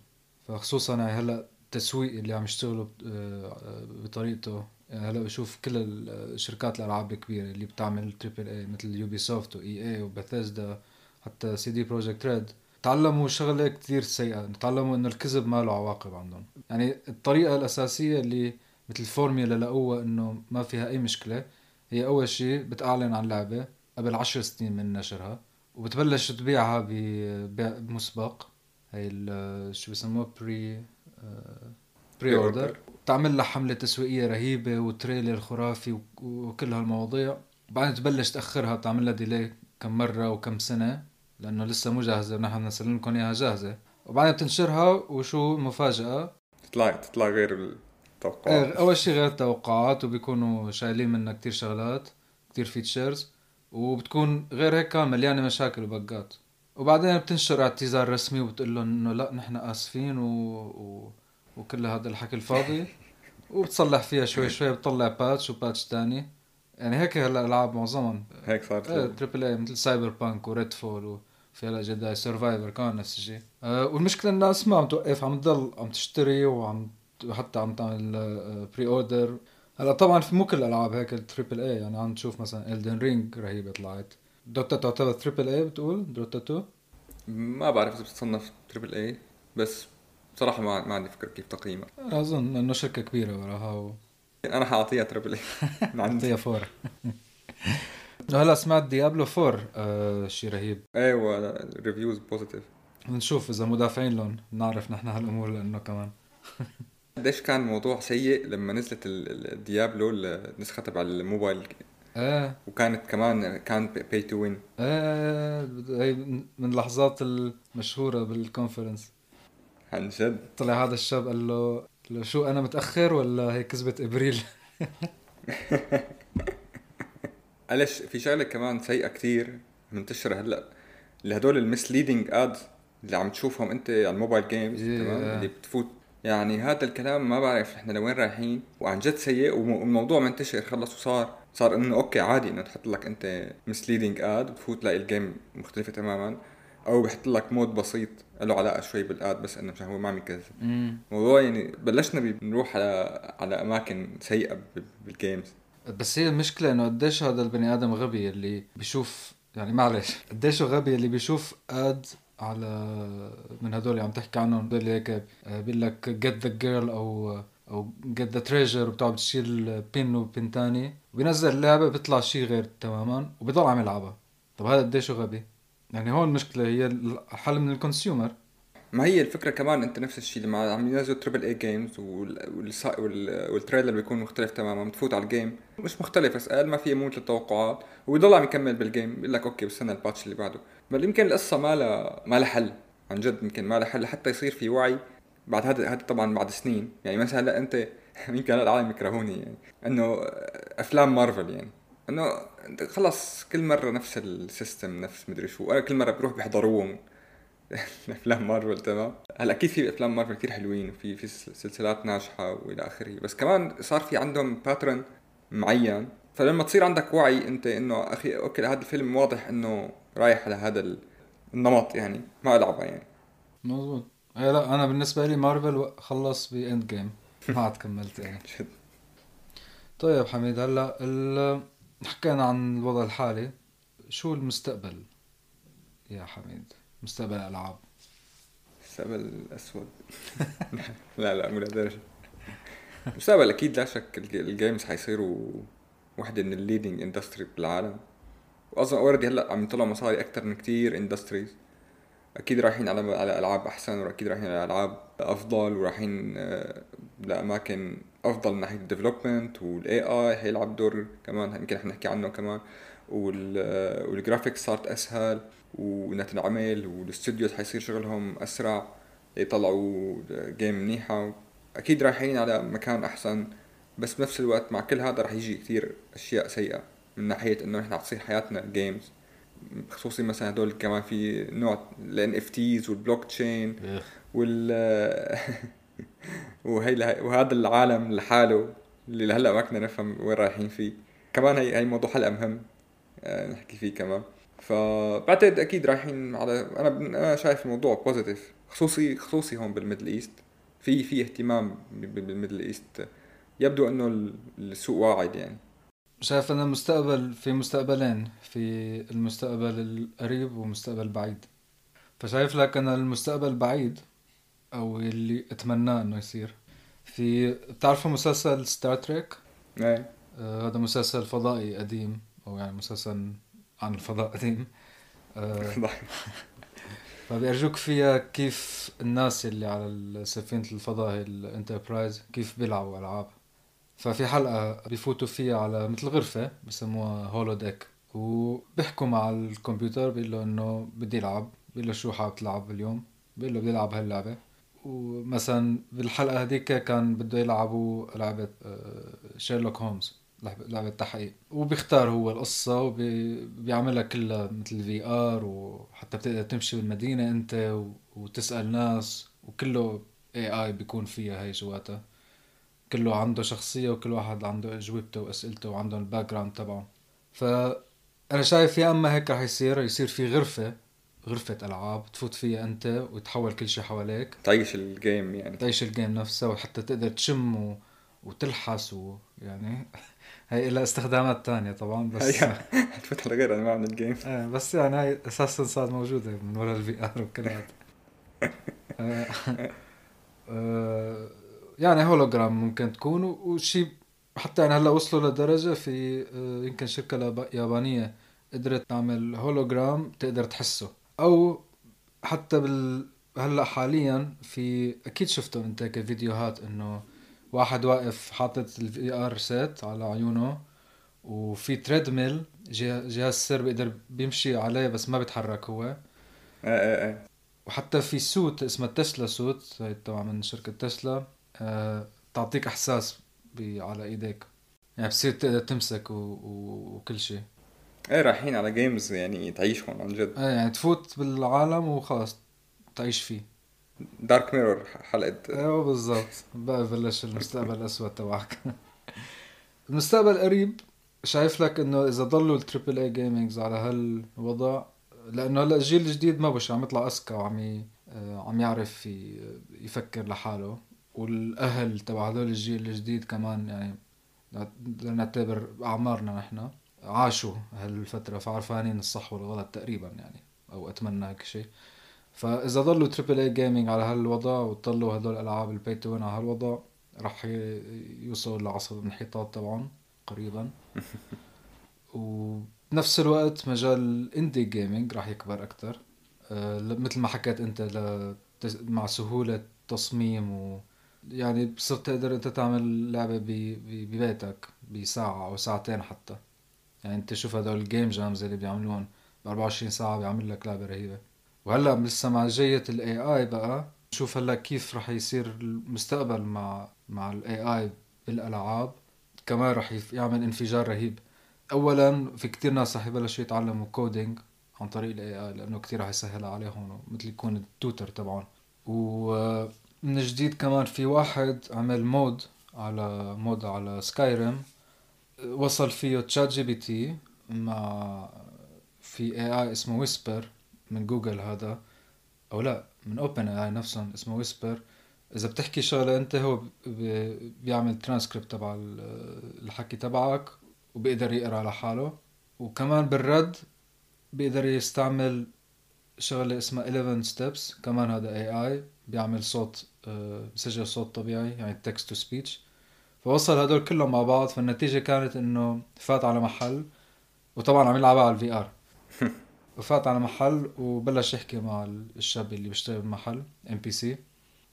فخصوصا يعني هلا التسويق اللي عم يشتغلوا بطريقته. يعني هلا بشوف كل الشركات الالعاب الكبيره اللي بتعمل تريبل اي مثل يوبي سوفت واي اي وبثيسدا حتى سي دي بروجكت ريد تعلموا شغله كتير سيئه، تعلموا انه الكذب ما له عواقب عندهم. يعني الطريقه الاساسيه اللي مثل الفورميلا لقوة انه ما فيها اي مشكلة، هي اول شيء بتعلن عن لعبة قبل عشر سنين من نشرها وبتبلش تبيعها بمسبق، هاي شو بيسموه بري بري اوردر، تعمل لها حملة تسويقية رهيبة وتريلر خرافي وكل هالمواضيع، بعدين تبلش تأخرها تعمل لها ديلي كم مرة وكم سنة لانه لسه مو جاهزة ونحن نسلم لكم اياها جاهزة، وبعدين بتنشرها وشو مفاجأة طلعت تطلع غير توقعات. أول شيء غير توقعات، وبيكونوا شايلين منها كتير شغلات كتير فيتشرز، وبتكون غير هيك مليانة مشاكل وبقات. وبعدين بتنشر اعتذار رسمي وبتقول لهم إنه لا نحن آسفين و... و... وكل هذا الحكي الفاضي، وبتصلح فيها شوي شوي، بتطلع باتش وباتش تاني. يعني هيك هلا الألعاب معظمًا هيك صارت. إيه تريبل اي مثل سايبر بانك وريد فول و... فيلا جداي سيرفايفر كان نفس الشيء. أه والمشكلة الناس ما عم توقف، عم تضل عم تشتري وعم وحتى عم تعمل بري اوردر. هلا طبعا في مو كل الالعاب هيك التريبل اي، يعني عم تشوف مثلا Elden Ring رهيبه طلعت. دوتا تعتبر تريبل اي بتقول دوتا اتنين؟ ما بعرف اذا بتصنف تريبل اي، بس بصراحه ما ما عندي فكره كيف تقييمها. اظن انه شركه كبيره وراها و... انا حاعطيها تريبل اي عندي فور. هلا سمعت ديابلو فور آه شيء رهيب. ايوه ريفيوز بوزيتيف، نشوف اذا مدافعين لهم، نعرف نحن هالامور لانه كمان قديش كان موضوع سيء لما نزلت الديابلو النسخة تبع الموبايل. آه. وكانت كمان كان pay to win. آه. هي من لحظات المشهورة بالكونفرنس عن جد. طلع هذا الشاب قال له شو أنا متأخر ولا هي كذبة إبريل؟ قالش في شغلة كمان سيئة كتير منتشرة هلأ لهدول المسليدينج آدز اللي عم تشوفهم أنت على الموبايل جيمز. تمام. اللي بتفوت يعني هذا الكلام ما بعرف احنا لوين رايحين، وعن جد سيء والموضوع منتشر خلص، وصار صار انه اوكي عادي انه تحط لك انت مسليدينج اد بتفوت تلاقي الجيم مختلفه تماما، او بحط لك مود بسيط له علاقه شوي بالاد بس انه مش هو ما عم يكذب. موضوع يعني بلشنا بنروح على على اماكن سيئه بالجيمز. بس هي المشكله انه قديش هذا البني ادم غبي اللي بيشوف، يعني معلش قديش غبي اللي بيشوف اد على من هدول اللي عم تحكي عنهم، اللي هيك بيقول لك get the girl او او get the treasure وبتقعد تشيل بين وبين تاني وبينزل اللعبه بيطلع شيء غير تماما وبيضل عم يلعبها. طب هذا قديش غبي؟ يعني هون المشكله هي الحل من الكونسيومر. ما هي الفكره كمان انت نفس الشيء اللي عم ينزلوا تريبل اي جيمز والتريلر بيكون مختلف تماما، بتفوت على الجيم مش مختلف بس اقل ما فيه موت للتوقعات وبيضل عم يكمل بالجيم، بيقول لك اوكي بالسنه الباتش اللي بعده. بل يمكن القصه ما لها ما لها حل عن جد، يمكن ما لها حل حتى يصير في وعي بعد. هذا هذا طبعا بعد سنين، يعني مثلا انت يمكن العالم يكرهوني يعني انه افلام مارفل، يعني انه خلص كل مره نفس السيستم نفس مدري شو، انا كل مره بروح بحضروهم افلام مارفل تمام. هلا اكيد في افلام مارفل كثير حلوين وفي في سلسلات ناجحه والى اخره، بس كمان صار في عندهم باترن معين. فلما تصير عندك وعي انت انه اخي اوكي هذا الفيلم واضح انه رايح على هذا النمط، يعني ما العبها يعني مظبوط. لا انا بالنسبه لي مارفل خلص باند جيم، ما عاد كملت يعني. طيب حميد، هلا حكينا عن الوضع الحالي، شو المستقبل يا حميد؟ مستقبل الألعاب، مستقبل أسود. لا لا مو لهالدرجة. مستقبل أكيد لا شك الجيمز حيصيروا واحدة من الليدينج اندستري بالعالم، وأصلاً أوردي هلا عم يطلعوا مصاري أكتر من كتير اندستريز، أكيد رايحين على على ألعاب أحسن، وأكيد رايحين على ألعاب أفضل، ورايحين لأماكن أفضل من ناحية الديفلوبمنت والإي آي حيلعب دور كمان، يمكن إحنا نحكي عنه كمان. وال والجرافيكس صارت أسهل ونت العمل، والاستوديوز حيصير شغلهم أسرع يطلعوا جيم منيحة، أكيد رايحين على مكان أحسن. بس بنفس الوقت مع كل هذا رح يجي كتير أشياء سيئة من ناحية إنه إحنا عتصير حياتنا جيمز، خصوصي مثلا هدول كمان في نوع ال إن إف تيز والبلوك تشين وال وهي وهذا العالم لحاله اللي هلأ ما كنا نفهم وين رايحين فيه. كمان هي هي موضوع حلقة مهم نحكي فيه كمان. فبعتقد اكيد رايحين على، انا انا شايف الموضوع بوزيتيف، خصوصي خصوصي هون بالميدل ايست، في في اهتمام بالميدل ايست، يبدو انه السوق واعد. يعني شايف انا المستقبل في مستقبلين، في المستقبل القريب ومستقبل بعيد. فشايف لك انا المستقبل بعيد او اللي اتمناه انه يصير، في بتعرفوا مسلسل ستار تريك؟ اي آه، هذا مسلسل فضائي قديم او يعني مسلسل عن الفضاء قديم. فبيرجوك فيها كيف الناس اللي على سفينة الفضاء الانتربرايز كيف بيلعبوا ألعاب. ففي حلقة بيفوتوا فيها على مثل غرفة بسموها هولو ديك، وبيحكوا مع الكمبيوتر بيقول له انه بدي العب، بيقول له شو حابب تلعب اليوم، بيقول له بدي العب هاللعبة. ومثلا بالحلقة هذيك كان بده يلعبوا لعبة شيرلوك هومز، لعبة تحقيق، وبيختار هو القصة وبيعملها كلها مثل في آر، وحتى بتقدر تمشي بالمدينة انت وتسأل ناس، وكله اي اي بيكون فيها هاي جواتها، كله عنده شخصية وكل واحد عنده اجوبته واسئلته وعنده الباك جراوند تبعه. فأنا شايف يا اما هيك رح يصير يصير في غرفة غرفة ألعاب تفوت فيها انت وتحول كل شيء حواليك، تعيش الجيم يعني تعيش الجيم نفسه، وحتى تقدر تشم و... وتلحس و... يعني هي لها استخدامات تانية طبعا، بس هتفتح لغير أنواع من الجيم. آه بس يعني هاي أساساً صار موجودة من وراء الفي آر وكل هذا. آه آه يعني هولوجرام ممكن تكون وشي، حتى يعني هلا وصلوا لدرجة في آه يمكن شركة يابانية قدرت تعمل هولوجرام تقدر تحسه، أو حتى بال هلا حاليا في أكيد شفتوا أنت كفيديوهات إنه واحد واقف حاطط الفي ار سيت على عيونه وفي تريدميل جهاز سر بيقدر بيمشي عليه بس ما بيتحرك هو. اه اه وحتى في سوت اسمه تسلا سوت، هي طبعا من شركة تسلا، أه تعطيك احساس على ايديك، يعني بصير تقدر تمسك و... و... وكل شيء. ايه رايحين على جيمز يعني تعيشهم عن جد، اه يعني تفوت بالعالم وخلاص تعيش فيه. دارك ميرور حلقة ايوه بالضبط. بقى بلش المستقبل الأسود تبعك. المستقبل قريب شايف لك انه اذا ضلوا التريبل اي جيمينجز على هالوضع، لانه هلا الجيل الجديد ما بش عم يطلع اسكى وعم عم يعرف يفكر لحاله، والاهل تبع هذول الجيل الجديد كمان يعني لنعتبر أعمارنا نحن عاشوا هالفترة فعرفانين الصح والغلط تقريبا يعني، أو أتمنى هيك شيء. فإذا ضلوا تريبل اي جيمينج على هالوضع وضلوا هدول الألعاب البي تو وين على هالوضع رح يوصلوا لعصر الانحطاط طبعا قريبا. وبنفس الوقت مجال اندي جيمينج رح يكبر أكتر مثل ما حكيت أنت، مع سهولة تصميم و يعني صرت تقدر أنت تعمل لعبة ببيتك بساعة أو ساعتين حتى. يعني أنت شوف هدول الجيم جامز اللي بيعملون بأربعة وعشرين ساعة بيعمل لك لعبة رهيبة. وهلأ لسه مع جاية ال إيه آي بقى شوف هلأ كيف رح يصير المستقبل مع مع ال إيه آي بالألعاب، كمان رح يعمل انفجار رهيب. أولا في كتير ناس رح يبلشوا يتعلموا كودينج عن طريق ال إيه آي لأنه كتير رح يسهل عليهم مثل يكون التوتر طبعا. ومن جديد كمان في واحد عمل مود على مود على سكايريم وصل فيه تشات جي بي تي مع في إيه آي اسمه ويسبر من جوجل هذا أو لا من أوبن إيه آي نفسهم اسمه ويسبر. إذا بتحكي شغلة أنت هو بيعمل ترانسكريبت تبع الحكي تبعك وبيقدر يقرأ لحاله. وكمان بالرد بيقدر يستعمل شغلة اسمها eleven steps كمان هذا إيه آي بيعمل صوت بسجل صوت طبيعي يعني text to speech. فوصل هدول كلهم مع بعض فالنتيجة كانت انه فات على محل، وطبعا عم يلعبها على الفي ار، وفات على محل وبلش يحكي مع الشاب اللي بيشتغل بالمحل إن بي سي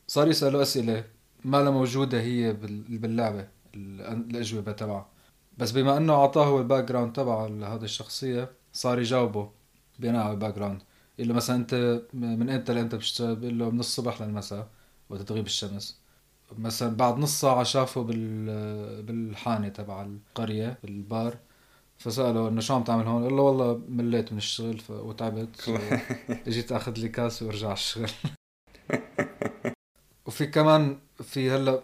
صار يسأله اسئلة ما لا موجودة هي باللعبة الاجوبة تبعه، بس بما انه اعطاه هو الباك جراوند تبع هذه الشخصية صار يجاوبه بناء على الباك جراوند. اللي مثلا انت من انت اللي انت بتشتغل بقول له من الصبح للمساء وتتغيب الشمس، مثلا بعد نص ساعه شافه بالحانه تبع القريه بالبار فساله انه شو عم تعمل هون، قال له والله مليت من الشغل وتعبت اجيت اخذ لي كاس وارجع الشغل. وفي كمان في هلا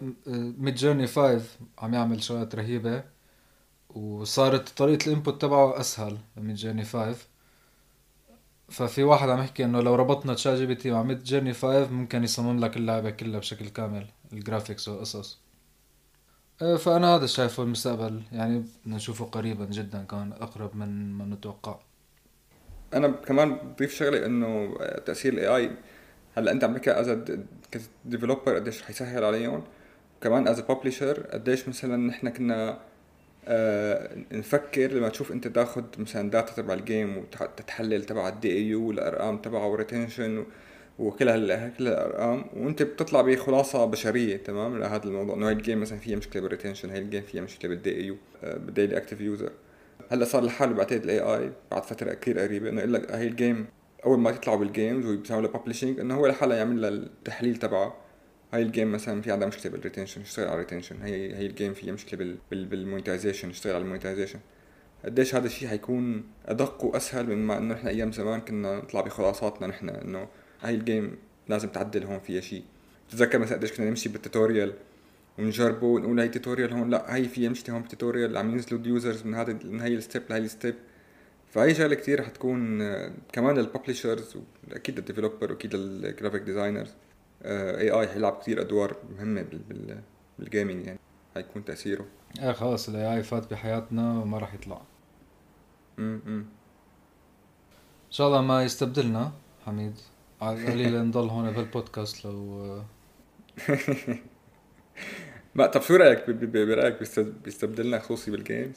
ميدجورني خمسة عم يعمل شغلات رهيبه وصارت طريقه الانبوت تبعه اسهل من ميدجورني خمسة. ففي واحد عم يحكي انه لو ربطنا تشات جي بي تي مع ميدجورني خمسة ممكن يصمم لك اللعبه كلها بشكل كامل الجرافيكس والقصص. فانا هذا شايفه المستقبل يعني نشوفه قريبا جدا كان اقرب من ما نتوقع. انا كمان بضيف شغله انه تاثير الاي اي هلا انت عم تحكي از ديفلوبر قديش رح يسهل عليهم، وكمان از ببلشر قديش مثلا نحن كنا أه نفكر لما تشوف انت تاخذ مثلا داتا تبع الجيم وتتحلل تبع الدي اي يو والارقام تبعه وريتنشن وكل هالارقام وانت بتطلع بخلاصه بشريه تمام لهذا الموضوع انه هاي الجيم مثلا فيها مشكله بالريتنشن، هاي الجيم فيها مشكله بالدي اي يو بالديلي اكتيف يوزر. هلا صار لحاله بعتقد الاي اي بعد فتره كثير قريبه انه يقول لك هاي الجيم اول ما تطلعوا بالجيمز ويسووا لها ببلشنج انه هو لحاله يعمل لها التحليل تبعه، هاي الجيم مثلا في عندها مشكله بالريتنشن اشتغل على الريتنشن، هي هي الجيم فيها مشكله بالمونتايزيشن اشتغل على المونتايزيشن. قديش هذا الشيء حيكون ادق واسهل مما انه احنا ايام زمان كنا نطلع بخلاصاتنا نحن انه هاي الجيم لازم تعدل هون فيها شيء. بتذكر مثلا قديش كنا نمشي بالتوتوريال ونجربه ونقول هاي التوتوريال هون لا هاي فيها مشكله هون بالتوتوريال عم ينزلوا اليوزرز من هذا من هاي الستيب لهي الستيب. فهي شغله كثير حتكون كمان للببلشرز واكيد للديفلوبر واكيد للجرافيك ديزاينرز اي اي حيلعب كتير ادوار مهمه بالجيمنج يعني هيكون تاثيره اه خلاص الاي اي فات بحياتنا وما راح يطلع. امم ان شاء الله ما يستبدلنا حميد على قليل نضل هون بالبودكاست لو ما طب شو رايك برايك بيستبدلنا خصوصي بالجيمز؟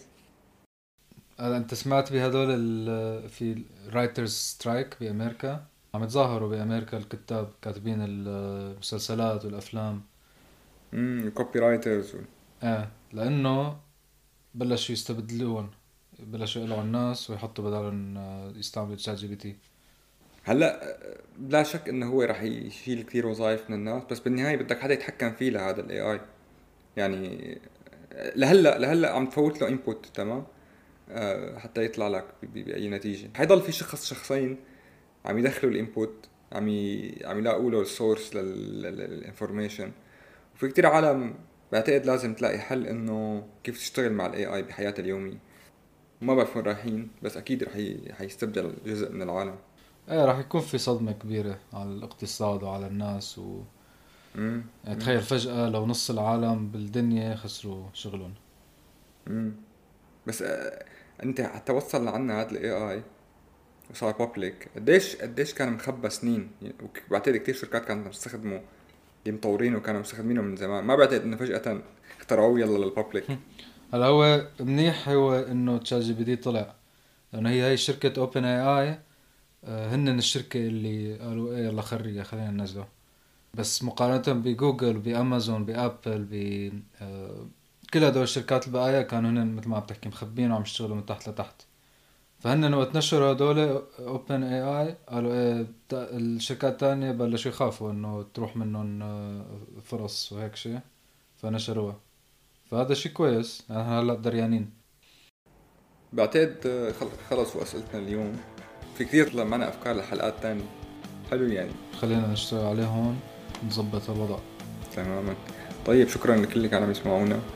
انت سمعت بهدول في رايترز سترايك بامريكا عم يتظاهروا بأمريكا الكتاب كاتبين المسلسلات والأفلام امم كوبي رايترز و... اه لأنه بلشوا يستبدلون بلشوا يقلعوا الناس ويحطوا بدلهم يستعملوا تشات جي بي تي. هلا لا شك انه هو رح يشيل كثير وظائف من الناس، بس بالنهاية بدك حدا يتحكم فيه لهذا الاي اي يعني لهلا لهلا عم تفوت له انبوت تمام آه حتى يطلع لك بأي نتيجة. حيضل في شخص شخصين عم يدخلوا الانبوت عم ي... عم يلاقوا له السورس للانفورميشن. وفي كتير عالم بعتقد لازم تلاقي حل انه كيف تشتغل مع الاي اي بحياتها اليوميه وما بعرف وين رايحين، بس اكيد رح ي... حيستبدل جزء من العالم. ايه رح يكون في صدمه كبيره على الاقتصاد وعلى الناس و امم يعني تخيل فجاه لو نص العالم بالدنيا خسروا شغلهم. امم بس آه، انت هتوصل لعنا هذا الاي اي وصار بابليك، قديش قديش كان مخبى سنين يعني، وك- بعتقد كتير شركات كانت تستخدمه، اللي مطورينه كانوا مستخدمينه من زمان، ما بعتقد انه فجأة اخترعوه يلا للبابليك. هلا هو منيح هو انه تشات جي بي تي طلع، لانه هي هاي شركه اوبن اي اي هن الشركه اللي قالوا ايه يلا خرية خلينا ننزله، بس مقارنه بجوجل بامازون بابل ب آه، كل هدول الشركات الباقيه كانوا هن مثل ما عم تحكي مخبين وعم يشتغلوا من تحت لتحت، فهن وقت نشروا هدول اوبن اي اي قالوا ايه تا- الشركات الثانيه بلشوا يخافوا انه تروح منهم آه، فرص وهيك شيء، فنشروها، فهذا شيء كويس يعني. إحنا هلا دريانين بعتقد آه، خل- خلصوا اسئلتنا اليوم، في كثير طلع معنا افكار لحلقات تانية حلو يعني خلينا نشتغل عليه هون نظبط الوضع تماما. طيب شكرا لكل اللي كانوا عم يسمعونا،